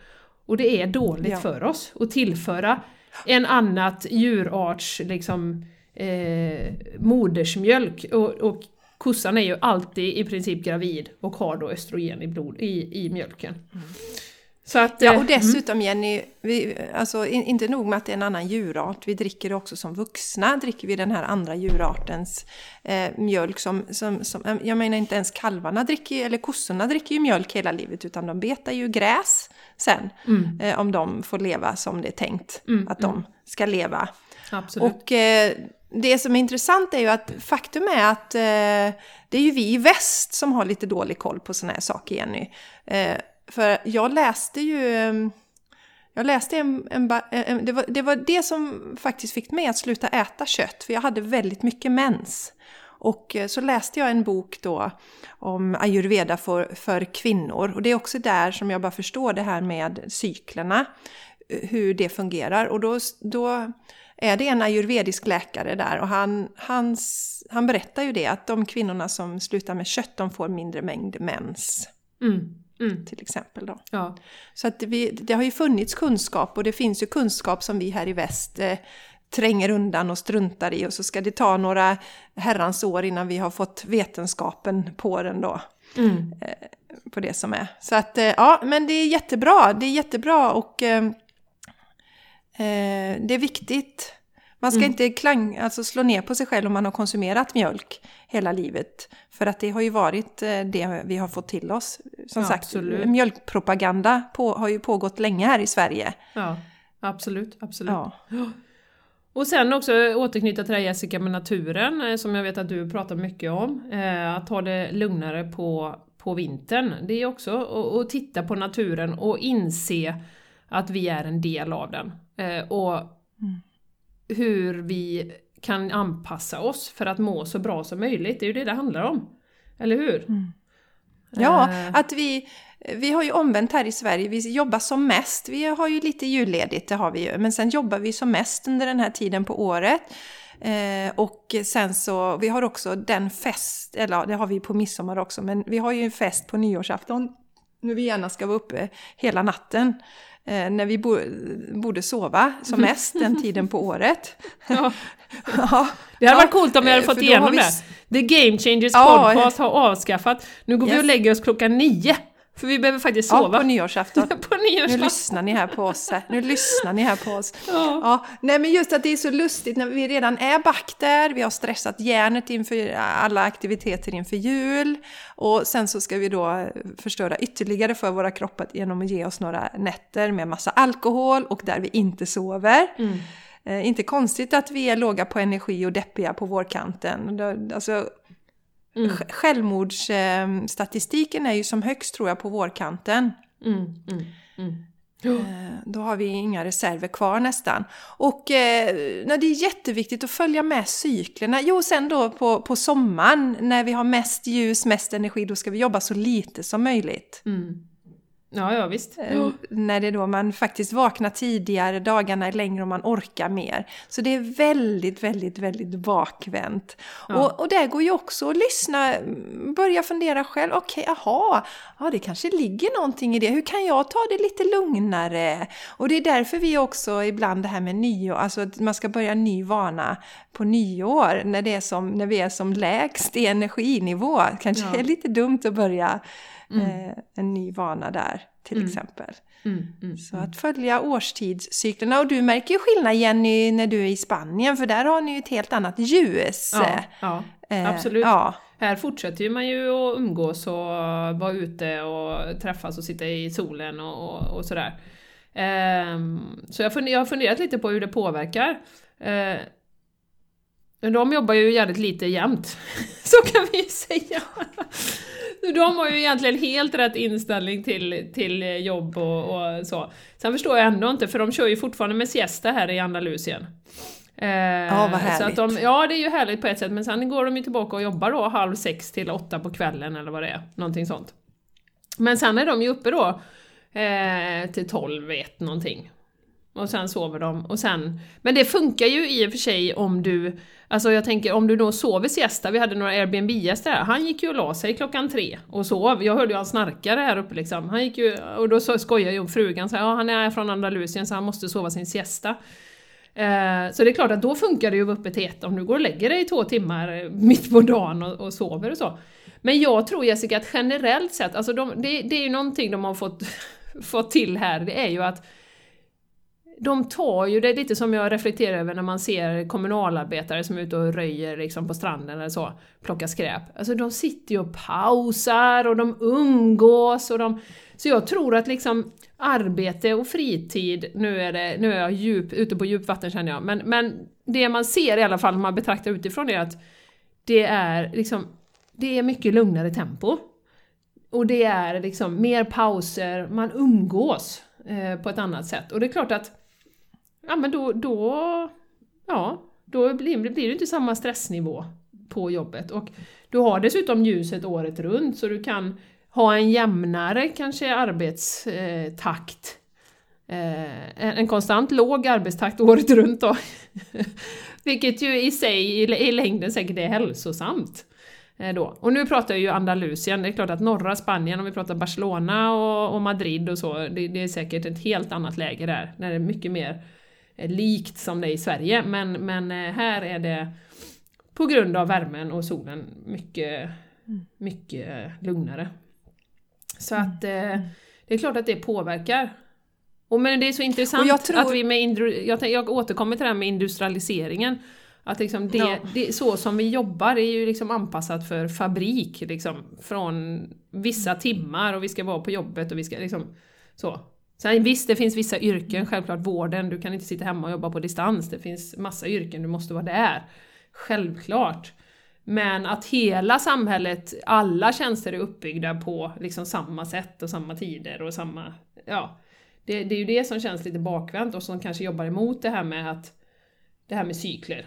Och det är dåligt ja. för oss att tillföra en annat djurarts liksom, eh, modersmjölk. Och, och kossan är ju alltid i princip gravid och har då östrogen i, blod, i, i mjölken. Mm. Så att, ja, och dessutom Jenny, vi, alltså, inte nog med att det är en annan djurart, vi dricker också som vuxna, dricker vi den här andra djurartens eh, mjölk som, som, som, jag menar inte ens kalvarna dricker, eller kossorna dricker ju mjölk hela livet, utan de betar ju gräs sen, mm. eh, om de får leva som det är tänkt mm, att mm. de ska leva. Absolut. Och eh, det som är intressant är ju att faktum är att eh, det är ju vi i väst som har lite dålig koll på såna här saker, Jenny. Eh, För jag läste ju, jag läste en, en, en det, var, det var det som faktiskt fick mig att sluta äta kött. För jag hade väldigt mycket mens. Och så läste jag en bok då om ayurveda för, för kvinnor. Och det är också där som jag bara förstår det här med cyklerna. Hur det fungerar. Och då, då är det en ayurvedisk läkare där. Och han, hans, han berättar ju det att de kvinnorna som slutar med kött, de får mindre mängd mens. Mm. Mm. Till exempel då. Ja. Så att vi, det har ju funnits kunskap, och det finns ju kunskap som vi här i väst eh, tränger undan och struntar i, och så ska det ta några herrans år innan vi har fått vetenskapen på den då. Mm. Eh, på det som är. Så att eh, ja, men det är jättebra. Det är jättebra och eh, eh, det är viktigt. Man ska mm. inte klang, alltså slå ner på sig själv om man har konsumerat mjölk hela livet. För att det har ju varit det vi har fått till oss. Som ja, sagt, absolut. Mjölkpropaganda på, har ju pågått länge här i Sverige. Ja, absolut. absolut. Ja. Och sen också återknyta till det här, Jessica, med naturen. Som jag vet att du pratar mycket om. Att ta det lugnare på, på vintern. Det är också att titta på naturen och inse att vi är en del av den. Och... Mm. hur vi kan anpassa oss för att må så bra som möjligt. Det är ju det det handlar om. Eller hur? Mm. Ja, att vi, vi har ju omvänt här i Sverige. Vi jobbar som mest. Vi har ju lite julledigt, det har vi ju. Men sen jobbar vi som mest under den här tiden på året. Eh, och sen så, vi har också den fest, eller det har vi på midsommar också. Men vi har ju en fest på nyårsafton. Nu vi gärna ska vara uppe hela natten. När vi bo, borde sova som mest den tiden på året. Ja. ja. Det hade varit coolt om vi hade fått igenom vi... det. The Game Changers ja. Podcast har avskaffat. Nu går yes. vi och lägger oss klockan nio. För vi behöver faktiskt sova. Ja, på nyårsafton. på nyårsafton. Nu lyssnar ni här på oss. Här. Nu lyssnar ni här på oss. Ja. Ja. Nej, men just att det är så lustigt när vi redan är back där. Vi har stressat hjärnet inför alla aktiviteter inför jul. Och sen så ska vi då förstöra ytterligare för våra kroppar genom att ge oss några nätter med massa alkohol. Och där vi inte sover. Mm. Eh, inte konstigt att vi är låga på energi och deppiga på vårkanten. Alltså... Mm. Självmordsstatistiken är ju som högst, tror jag, på vårkanten. Mm, mm, mm. Då har vi inga reserver kvar nästan. Och nej, det är jätteviktigt att följa med cyklerna. Jo, sen då på, på sommaren när vi har mest ljus, mest energi, då ska vi jobba så lite som möjligt. Mm. Ja, ja visst. Mm. När det då man faktiskt vaknar tidigare, dagarna är längre och man orkar mer. Så det är väldigt, väldigt, väldigt bakvänt. Ja. Och, och där går ju också att lyssna, börja fundera själv. Okej, okay, aha, ja, det kanske ligger någonting i det. Hur kan jag ta det lite lugnare? Och det är därför vi också ibland det här med nyår, alltså att man ska börja ny vana på nyår. När, det är som, när vi är som lägst i energinivå. Kanske ja. Är lite dumt att börja mm. eh, en ny vana där. Till mm. exempel. Mm, mm, så att följa årstidscyklerna. Och du märker ju skillnad, Jenny, när du är i Spanien. För där har ni ju ett helt annat ljus. Ja, ja eh, absolut. Ja. Här fortsätter ju man ju att umgås och vara ute och träffas och sitta i solen och, och, och sådär. Eh, så jag, funder, jag har funderat lite på hur det påverkar. Eh, de jobbar ju jävligt lite jämt. Så kan vi ju säga. De har ju egentligen helt rätt inställning till, till jobb och, och så. Sen förstår jag ändå inte, för de kör ju fortfarande med siesta här i Andalusien. Eh, ja, vad härligt. Så att de, ja, det är ju härligt på ett sätt. Men sen går de ju tillbaka och jobbar då halv sex till åtta på kvällen eller vad det är. Någonting sånt. Men sen är de ju uppe då eh, till tolv, ett någonting. Och sen sover de. Och sen, men det funkar ju i och för sig om du... Alltså jag tänker, om du då sover siesta... Vi hade några Airbnb-gäster där. Han gick ju och la sig klockan tre och sov. Jag hörde ju han snarkade här uppe liksom. Han gick ju, och då skojade ju frugan. Så här, ja, han är från Andalusien så han måste sova sin siesta. Eh, så det är klart att då funkar det ju uppe till ett. Om du går och lägger dig i två timmar mitt på dagen och, och sover och så. Men jag tror, Jessica, att generellt sett... Alltså de, det, det är ju någonting de har fått, fått till här. Det är ju att... De tar ju, det är lite som jag reflekterar över när man ser kommunalarbetare som är ute och röjer liksom på stranden eller så, plockar skräp. Alltså de sitter ju och pausar och de umgås och de... Så jag tror att liksom arbete och fritid, nu är, det, nu är jag djup, ute på djupvatten känner jag, men, men det man ser i alla fall när man betraktar utifrån är att det är liksom, det är mycket lugnare tempo. Och det är liksom mer pauser, man umgås eh, på ett annat sätt. Och det är klart att ja, men då, då, ja, då blir, blir det inte samma stressnivå på jobbet. Och du har dessutom ljuset året runt så du kan ha en jämnare kanske arbetstakt. Eh, en, en konstant låg arbetstakt året runt då. Vilket ju i sig i, i längden säkert är hälsosamt. Eh, då. Och nu pratar jag ju Andalusien. Det är klart att norra Spanien, om vi pratar Barcelona och, och Madrid och så, det, det är säkert ett helt annat läge där. När det är mycket mer likt som det är i Sverige, men, men här är det på grund av värmen och solen mycket, mycket lugnare. Så att eh, det är klart att det påverkar. Och men det är så intressant jag tror... att vi med indru- jag, jag återkommer till det här med industrialiseringen. Att liksom det, ja. det, så som vi jobbar är ju liksom anpassat för fabrik. Liksom, från vissa timmar och vi ska vara på jobbet. Och vi ska liksom, så. Sen, visst, det finns vissa yrken. Självklart vården. Du kan inte sitta hemma och jobba på distans. Det finns massa yrken. Du måste vara där. Självklart. Men att hela samhället, alla tjänster är uppbyggda på liksom samma sätt och samma tider. Och samma, ja. det, det är ju det som känns lite bakvänt. Och som kanske jobbar emot det här med, att, det här med cykler.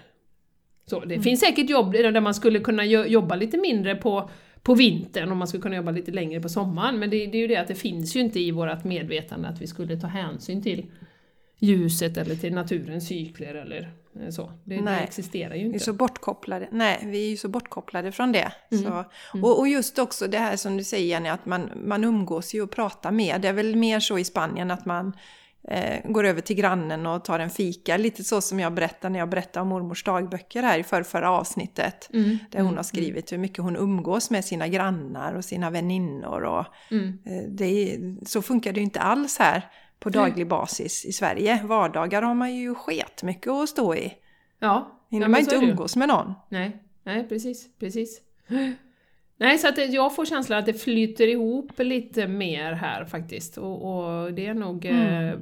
Så det mm. finns säkert jobb där man skulle kunna jobba lite mindre på, på vintern och man skulle kunna jobba lite längre på sommaren. Men det, det är ju det att det finns ju inte i vårt medvetande att vi skulle ta hänsyn till ljuset eller till naturens cykler eller så. Det, det existerar ju inte. Vi är så bortkopplade. Nej, vi är ju så bortkopplade från det. Mm. Så, och, och just också det här som du säger, Jenny, att man, man umgås ju och pratar med. Det är väl mer så i Spanien att man... går över till grannen och tar en fika, lite så som jag berättade när jag berättade om mormors dagböcker här i förra avsnittet, mm. där hon mm. har skrivit hur mycket hon umgås med sina grannar och sina väninnor och mm. det, så funkar det ju inte alls här på daglig basis i Sverige. Vardagar har man ju sket mycket att stå i. Ja, hinner man inte umgås med någon. Nej, nej precis, precis. Nej, så att jag får känslan att det flyter ihop lite mer här faktiskt. Och, och det är nog mm. eh,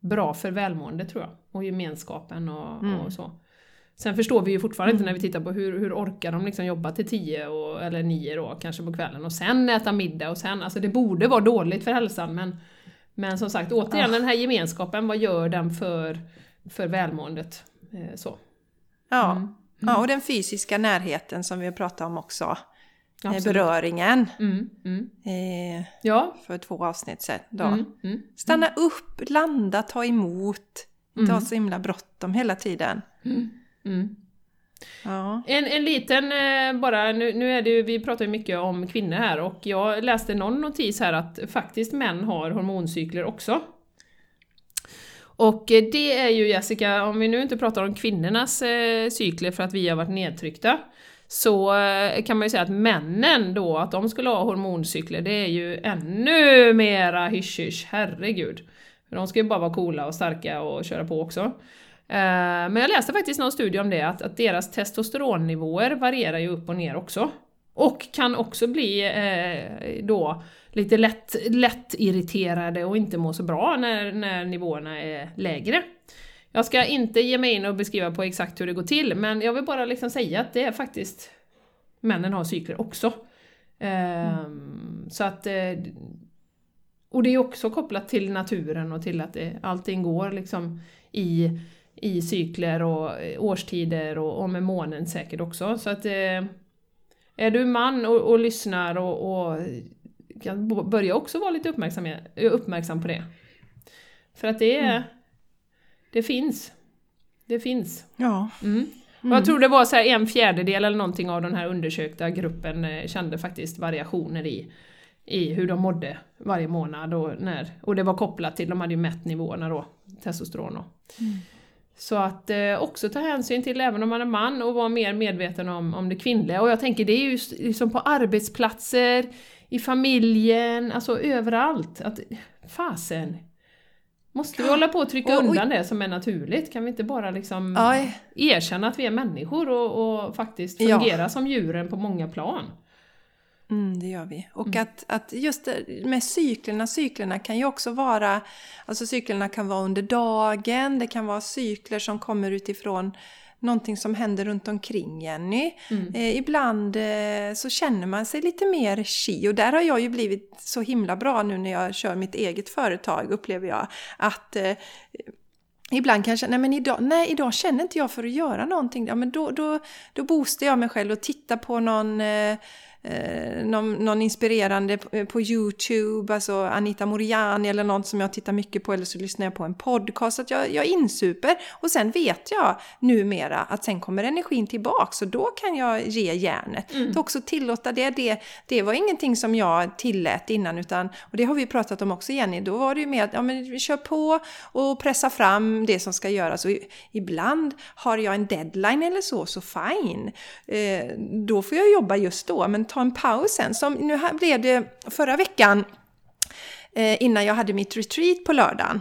bra för välmående tror jag. Och gemenskapen och, mm. och så. Sen förstår vi ju fortfarande mm. inte när vi tittar på hur, hur orkar de liksom jobba till tio och, eller nio då, kanske på kvällen. Och sen äta middag och sen, alltså det borde vara dåligt för hälsan. Men, men som sagt, återigen oh. den här gemenskapen, vad gör den för, för välmåendet? Eh, så. Ja. Mm. Ja, och den fysiska närheten som vi har pratat om också. Absolut. Beröringen. Mm, mm. Eh, ja. För två avsnitt sedan. Då. Mm, mm, Stanna mm. upp, landa, ta emot. Mm. Ta så himla bråttom hela tiden. Mm, mm. Ja. En, en liten, eh, bara, nu, nu är det ju, vi pratar ju mycket om kvinnor här. Och jag läste någon notis här att faktiskt män har hormoncykler också. Och det är ju, Jessica, om vi nu inte pratar om kvinnornas eh, cykler för att vi har varit nedtryckta. Så kan man ju säga att männen då, att de skulle ha hormoncykler, det är ju ännu mera hysch-hysch, herregud. För de ska ju bara vara coola och starka och köra på också. Men jag läste faktiskt någon studie om det, att, att deras testosteronnivåer varierar ju upp och ner också. Och kan också bli eh, då lite lätt, lätt irriterade och inte må så bra när, när nivåerna är lägre. Jag ska inte ge mig in och beskriva på exakt hur det går till, men jag vill bara liksom säga att det är faktiskt männen har cykler också. Ehm, mm. Så att, och det är också kopplat till naturen och till att det, allting går liksom i, i cykler och årstider och, och med månen säkert också. Så att är du man och, och lyssnar och, och kan börja också vara lite uppmärksam, uppmärksam på det. För att det är mm. Det finns. Det finns. Ja. Mm. Mm. Jag tror det var så här en fjärdedel eller någonting av den här undersökta gruppen kände faktiskt variationer i, i hur de mådde varje månad. Och, när, och det var kopplat till, de hade ju mätt nivåerna då, testosteron. Och. Mm. Så att eh, också ta hänsyn till även om man är man och vara mer medveten om, om det kvinnliga. Och jag tänker det är ju liksom på arbetsplatser, i familjen, alltså överallt. Att, fasen. Måste vi hålla på att trycka och, undan och, det som är naturligt? Kan vi inte bara liksom aj. erkänna att vi är människor och, och faktiskt fungera ja. som djuren på många plan? Mm, det gör vi. Och mm. att, att just med cyklerna, cyklerna kan ju också vara, alltså cyklerna kan vara under dagen, det kan vara cykler som kommer utifrån någonting som händer runt omkring Jenny. Mm. Eh, ibland eh, så känner man sig lite mer chi. Och där har jag ju blivit så himla bra nu när jag kör mitt eget företag, upplever jag. Att eh, ibland kanske, nej men idag, nej, idag känner inte jag för att göra någonting. Ja, men då, då, då boostar jag mig själv och tittar på någon... Eh, Eh, någon, någon inspirerande på, på YouTube, alltså Anita Moriani eller något som jag tittar mycket på, eller så lyssnar jag på en podcast, att jag, jag insuper och sen vet jag numera att sen kommer energin tillbaka, så då kan jag ge hjärnet mm. att också tillåta det, det det var ingenting som jag tillät innan, utan, och det har vi pratat om också, Jenny, då var det ju med att ja, men vi kör på och pressa fram det som ska göras, och ibland har jag en deadline eller så, så fine, eh, då får jag jobba just då, men ta en paus sen. Som nu blev det förra veckan eh, innan jag hade mitt retreat på lördagen.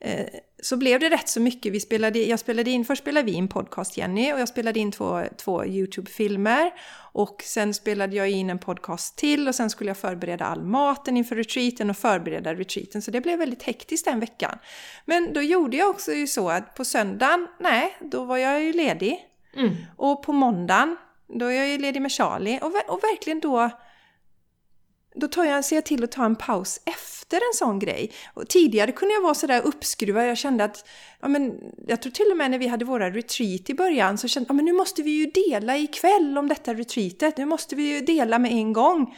Eh, så blev det rätt så mycket. Vi spelade, jag spelade in, först spelade vi in podcast, Jenny, och jag spelade in två, två YouTube-filmer. Och sen spelade jag in en podcast till, och sen skulle jag förbereda all maten inför retreaten och förbereda retreaten. Så det blev väldigt hektiskt den veckan. Men då gjorde jag också ju så att på söndagen, nej, då var jag ju ledig. Mm. Och på måndagen, då är jag ju ledig med Charlie. Och, och verkligen då... Då tar jag, ser jag till att ta en paus efter en sån grej. Och tidigare kunde jag vara sådär uppskruvad. Jag kände att... Ja men, jag tror till och med när vi hade våra retreat i början så kände jag... Ja men nu måste vi ju dela ikväll om detta retreatet. Nu måste vi ju dela med en gång.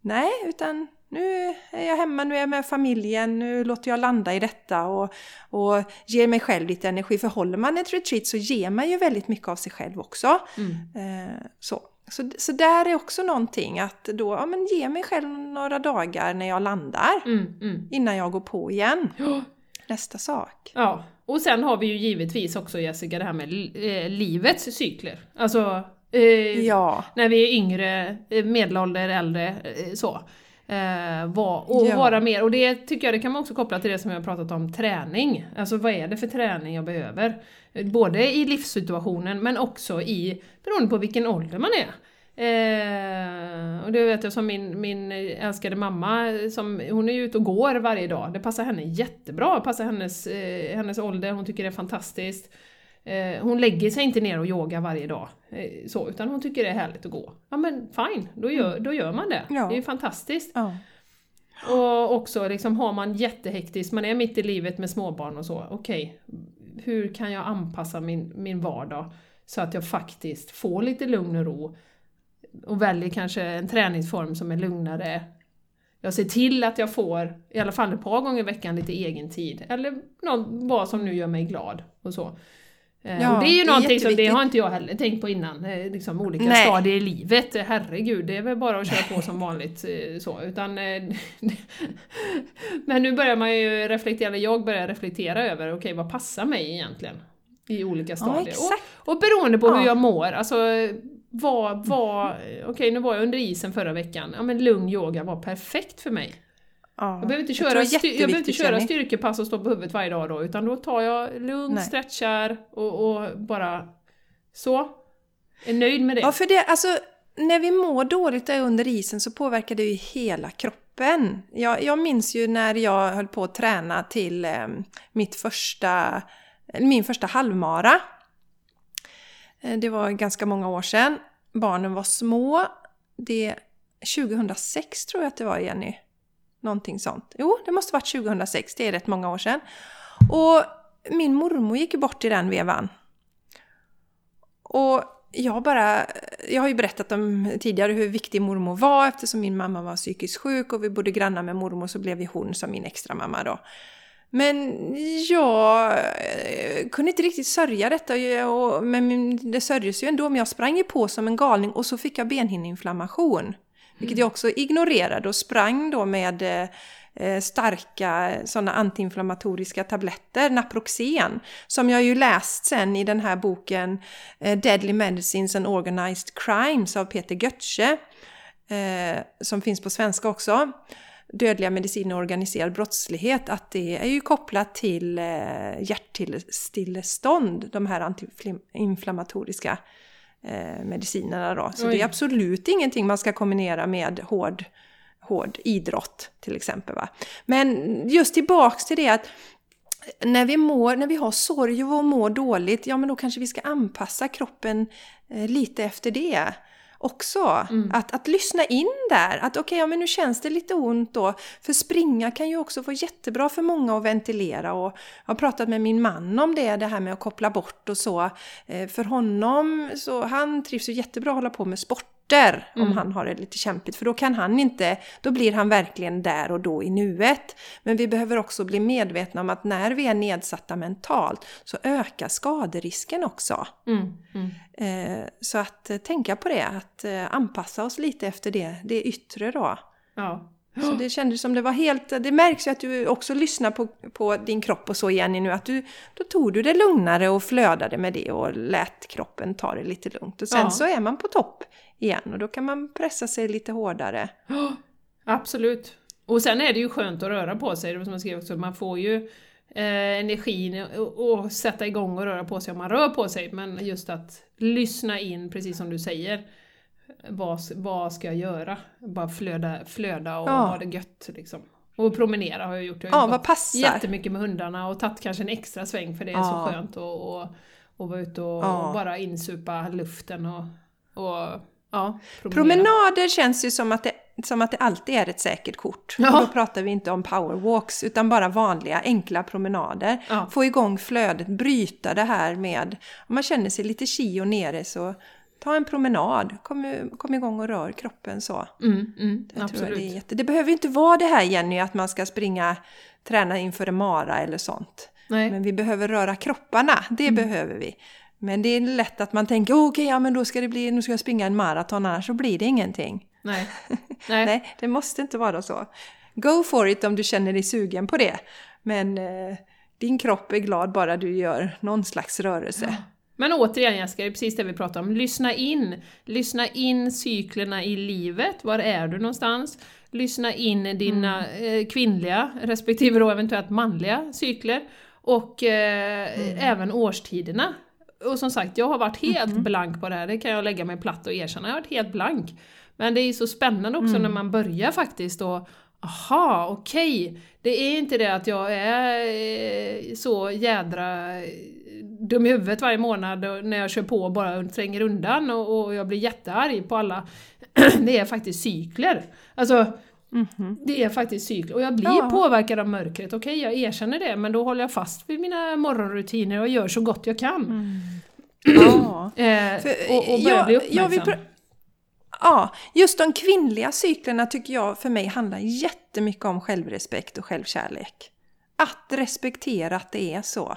Nej, utan... Nu är jag hemma, nu är jag med familjen, nu låter jag landa i detta och, och ger mig själv lite energi. För håller man ett retreat så ger man ju väldigt mycket av sig själv också. Mm. Eh, så. Så, så där är också någonting att då, ja, men ge mig själv några dagar när jag landar mm, mm. innan jag går på igen. Oh. Nästa sak. Ja, och sen har vi ju givetvis också, Jessica, det här med eh, livets cykler. Alltså eh, ja. när vi är yngre, medelålder, äldre, eh, så. Eh, var, och ja. vara mer, och det tycker jag det kan man också koppla till det som jag har pratat om, träning, alltså vad är det för träning jag behöver, både i livssituationen men också i, beroende på vilken ålder man är, eh, och det vet jag som min, min älskade mamma som, hon är ju ute och går varje dag, det passar henne jättebra, passar hennes, eh, hennes ålder, hon tycker det är fantastiskt. Hon lägger sig inte ner och yoga varje dag så, utan hon tycker det är härligt att gå. Ja men fine, då gör, då gör man det. Ja. Det är ju fantastiskt. Ja. Och också liksom, har man jättehektiskt, man är mitt i livet med småbarn och så. Okej, okay, hur kan jag anpassa min, min vardag så att jag faktiskt får lite lugn och ro och väljer kanske en träningsform som är lugnare. Jag ser till att jag får i alla fall ett par gånger i veckan lite egen tid. Eller någon, vad som nu gör mig glad och så. Ja, och det är ju någonting som det har inte jag heller tänkt på innan. Liksom olika Nej. stadier i livet. Herregud, det är väl bara att köra på som vanligt. Så. Utan, men nu börjar man ju reflektera, eller jag börjar reflektera över, okej, okay, vad passar mig egentligen? I olika stadier. Ja, och, och beroende på ja. hur jag mår. Alltså, vad, vad, okej, okay, nu var jag under isen förra veckan. Ja, men lugn yoga var perfekt för mig. Ja, jag behöver inte köra, jag styr, jag behöver inte köra styrkepass och stå på huvudet varje dag då, utan då tar jag lugn, Nej. stretchar och, och bara så, är nöjd med det. Ja, för det, alltså, när vi mår dåligt där under isen så påverkar det ju hela kroppen. Jag, jag minns ju när jag höll på att träna till eh, mitt första, min första halvmara. Eh, det var ganska många år sedan. Barnen var små. Det tjugohundrasex tror jag att det var, Jenny. Någonting sånt. Jo, det måste varit tjugohundrasex. Det är rätt många år sedan. Och min mormor gick bort i den vevan. Och jag bara... Jag har ju berättat om tidigare hur viktig mormor var. Eftersom min mamma var psykiskt sjuk. Och vi bodde grannar med mormor. Så blev ju hon som min extra mamma då. Men jag kunde inte riktigt sörja detta. Och, men det sörjdes ju ändå. Men jag sprang ju på som en galning. Och så fick jag benhinneinflammation. Mm. Vilket jag också ignorerade och sprang då med eh, starka sådana antiinflammatoriska tabletter, naproxen, som jag ju läst sen i den här boken eh, Deadly Medicines and Organized Crimes av Peter Götsche, eh, som finns på svenska också. Dödliga mediciner och organiserad brottslighet, att det är ju kopplat till eh, hjärtstillestånd, de här antiinflammatoriska medicinerna då. Så Oj. det är absolut ingenting man ska kombinera med hård, hård idrott till exempel, va. Men just tillbaks till det att när vi mår, när vi har sorg och mår dåligt, ja men då kanske vi ska anpassa kroppen eh, lite efter det också. Mm. Att, att lyssna in där, att okej, okay, ja men nu känns det lite ont då, för springa kan ju också vara jättebra för många att ventilera, och jag har pratat med min man om det, det här med att koppla bort och så, för honom, så han trivs ju jättebra att hålla på med sporter mm. om han har det lite kämpigt, för då kan han inte, då blir han verkligen där och då i nuet, men vi behöver också bli medvetna om att när vi är nedsatta mentalt så ökar skaderisken också. Mm. Mm. Så att tänka på det, att anpassa oss lite efter det, det yttre då. Ja. Så det kändes som det var helt, det märks ju att du också lyssnar på, på din kropp och så, Jenny, nu att du, då tog du det lugnare och flödade med det och lät kroppen ta det lite lugnt, och sen ja. så är man på topp igen, och då kan man pressa sig lite hårdare. Absolut. Och sen är det ju skönt att röra på sig, som jag skrev också, man får ju Eh, energin och, och sätta igång och röra på sig om man rör på sig, men just att lyssna in, precis som du säger, vad, vad ska jag göra, bara flöda, flöda och ja. ha det gött liksom. Och promenera har jag gjort, jag har ja, vad passar. jättemycket med hundarna och tagit kanske en extra sväng, för det är ja. så skönt att och, och, och vara ute och, ja. och bara insupa luften och, och ja, promenader känns ju som att det som att det alltid är ett säkert kort. Ja. Då pratar vi inte om powerwalks, utan bara vanliga, enkla promenader. Ja. Få igång flödet, bryta det här med, om man känner sig lite chi och nere, så ta en promenad. Kom, kom igång och rör kroppen så. Mm, mm, det, tror jag det, är jätte... det behöver inte vara det här, Jenny, att man ska springa, träna inför en mara eller sånt. Nej. Men vi behöver röra kropparna, det mm. behöver vi. Men det är lätt att man tänker, okej, okay, ja, men då ska det bli, nu ska jag springa en maraton, annars så blir det ingenting. Nej. Nej. Nej, det måste inte vara så. Go for it om du känner dig sugen på det. Men eh, din kropp är glad bara du gör någon slags rörelse. Ja. Men återigen, Jessica, det är precis det vi pratar om. Lyssna in. Lyssna in cyklerna i livet. Var är du någonstans? Lyssna in dina mm. eh, kvinnliga respektive då eventuellt manliga cykler. Och eh, mm. även årstiderna. Och som sagt, jag har varit helt mm. blank på det här. Det kan jag lägga mig platt och erkänna. Jag har varit helt blank. Men det är ju så spännande också mm. när man börjar faktiskt och aha, okej. Okay. Det är inte det att jag är så jädra dum i huvudet varje månad när jag kör på och bara tränger undan och, och jag blir jättearg på alla. Det är faktiskt cykler. Alltså, mm-hmm. det är faktiskt cykler. Och jag blir ja. påverkad av mörkret. Okej, okay, jag erkänner det, men då håller jag fast vid mina morgonrutiner och gör så gott jag kan. Mm. Ja. eh, För, och, och börjar jag, bli uppmärksam. Jag vill pr- ja, just de kvinnliga cyklerna tycker jag för mig handlar jättemycket om självrespekt och självkärlek. Att respektera att det är så.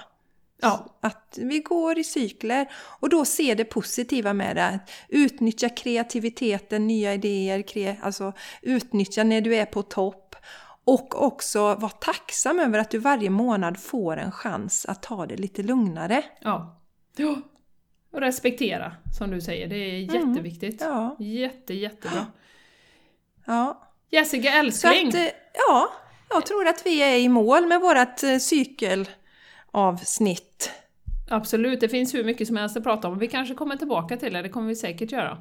Ja. Att vi går i cykler och då ser det positiva med det. Utnyttja kreativiteten, nya idéer, kre- alltså utnyttja när du är på topp. Och också vara tacksam över att du varje månad får en chans att ta det lite lugnare. Ja, ja. Och respektera, som du säger. Det är jätteviktigt. Mm, ja. Jätte, jättebra. Ja. Jessica, älskling. Så att, ja, jag tror att vi är i mål med vårat cykelavsnitt. Absolut, det finns hur mycket som helst att prata om. Vi kanske kommer tillbaka till det, det kommer vi säkert göra.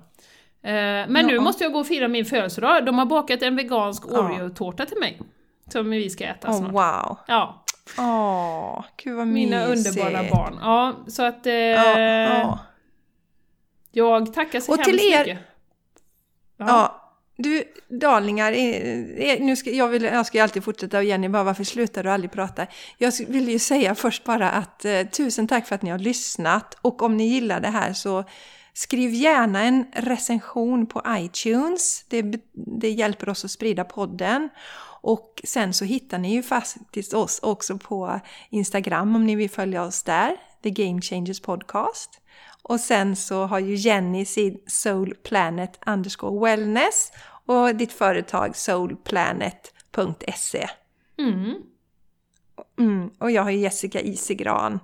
Men ja. Nu måste jag gå och fira min födelsedag. De har bakat en vegansk ja. Oreo-tårta till mig. Som vi ska äta oh, snart. Wow. Ja. Åh, gud vad mysigt. Mina underbara barn. Ja, så att eh, ja, ja. Jag tackar så och hemskt till er, mycket. Ja. ja. Du, darlingar, nu ska, jag, vill, jag ska ju alltid fortsätta och Jenny bara, varför slutar du aldrig prata? Jag vill ju säga först bara att eh, tusen tack för att ni har lyssnat. Och om ni gillar det här så skriv gärna en recension på iTunes. Det, det hjälper oss att sprida podden. Och sen så hittar ni ju faktiskt oss också på Instagram om ni vill följa oss där. The Game Changers Podcast. Och sen så har ju Jenny sin Soulplanet underscore wellness. Och ditt företag soulplanet punkt se. Mm. Mm. Och jag har ju Jessica Isegran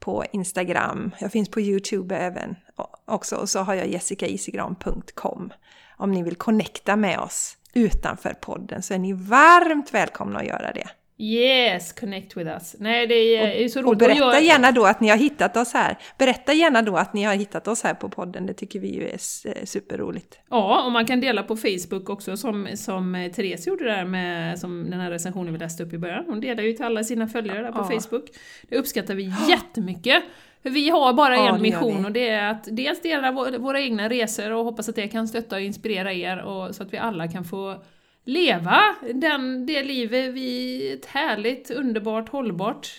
på Instagram. Jag finns på YouTube även också. Och så har jag jessica isegran punkt com om ni vill connecta med oss utanför podden. Så är ni varmt välkomna att göra det. Yes, connect with us. Nej, det är, och, är så roligt. Och berätta och jag... gärna då att ni har hittat oss här. Berätta gärna då att ni har hittat oss här på podden. Det tycker vi ju är superroligt. Ja, och man kan dela på Facebook också som, som Therese gjorde där med som den här recensionen vi läste upp i början. Hon delar ju till alla sina följare där på ja. Facebook. Det uppskattar vi jättemycket. För vi har bara ja, en mission det och det är att dels dela våra egna resor och hoppas att det kan stötta och inspirera er och så att vi alla kan få leva den, det livet vi, ett härligt, underbart, hållbart,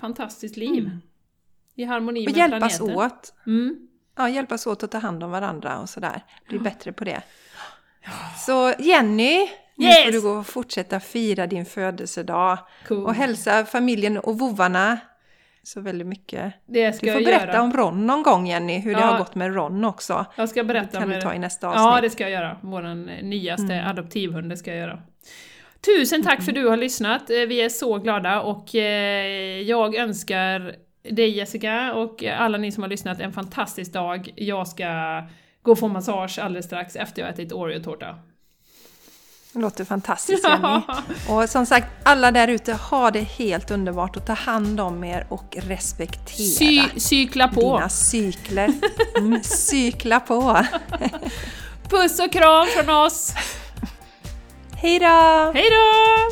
fantastiskt liv mm. i harmoni och med hjälpas planeten. Åt. Mm. Ja, hjälpas åt att ta hand om varandra och sådär. Bli ja. Bättre på det. Ja. Så Jenny, nu yes. får du gå och fortsätta fira din födelsedag. Cool. Och hälsa familjen och vovarna så väldigt mycket. Det ska du får jag berätta göra. Om Ron någon gång, Jenny. Hur ja. Det har gått med Ron också. Jag ska berätta det kan du ta i nästa avsnitt. Ja, det ska jag göra. Våran nyaste mm. adoptivhund, det ska jag göra. Tusen tack mm. för att du har lyssnat. Vi är så glada. Och jag önskar dig, Jessica, och alla ni som har lyssnat en fantastisk dag. Jag ska gå på massage alldeles strax efter jag har ätit Oreo-tårta. Det låter fantastiskt, Jenny. Ja. Och som sagt, alla där ute har det helt underbart att ta hand om er och respektera Cy, cykla på. Dina cykler. Mm, cykla på. Puss och kram från oss. Hej då! Hej då!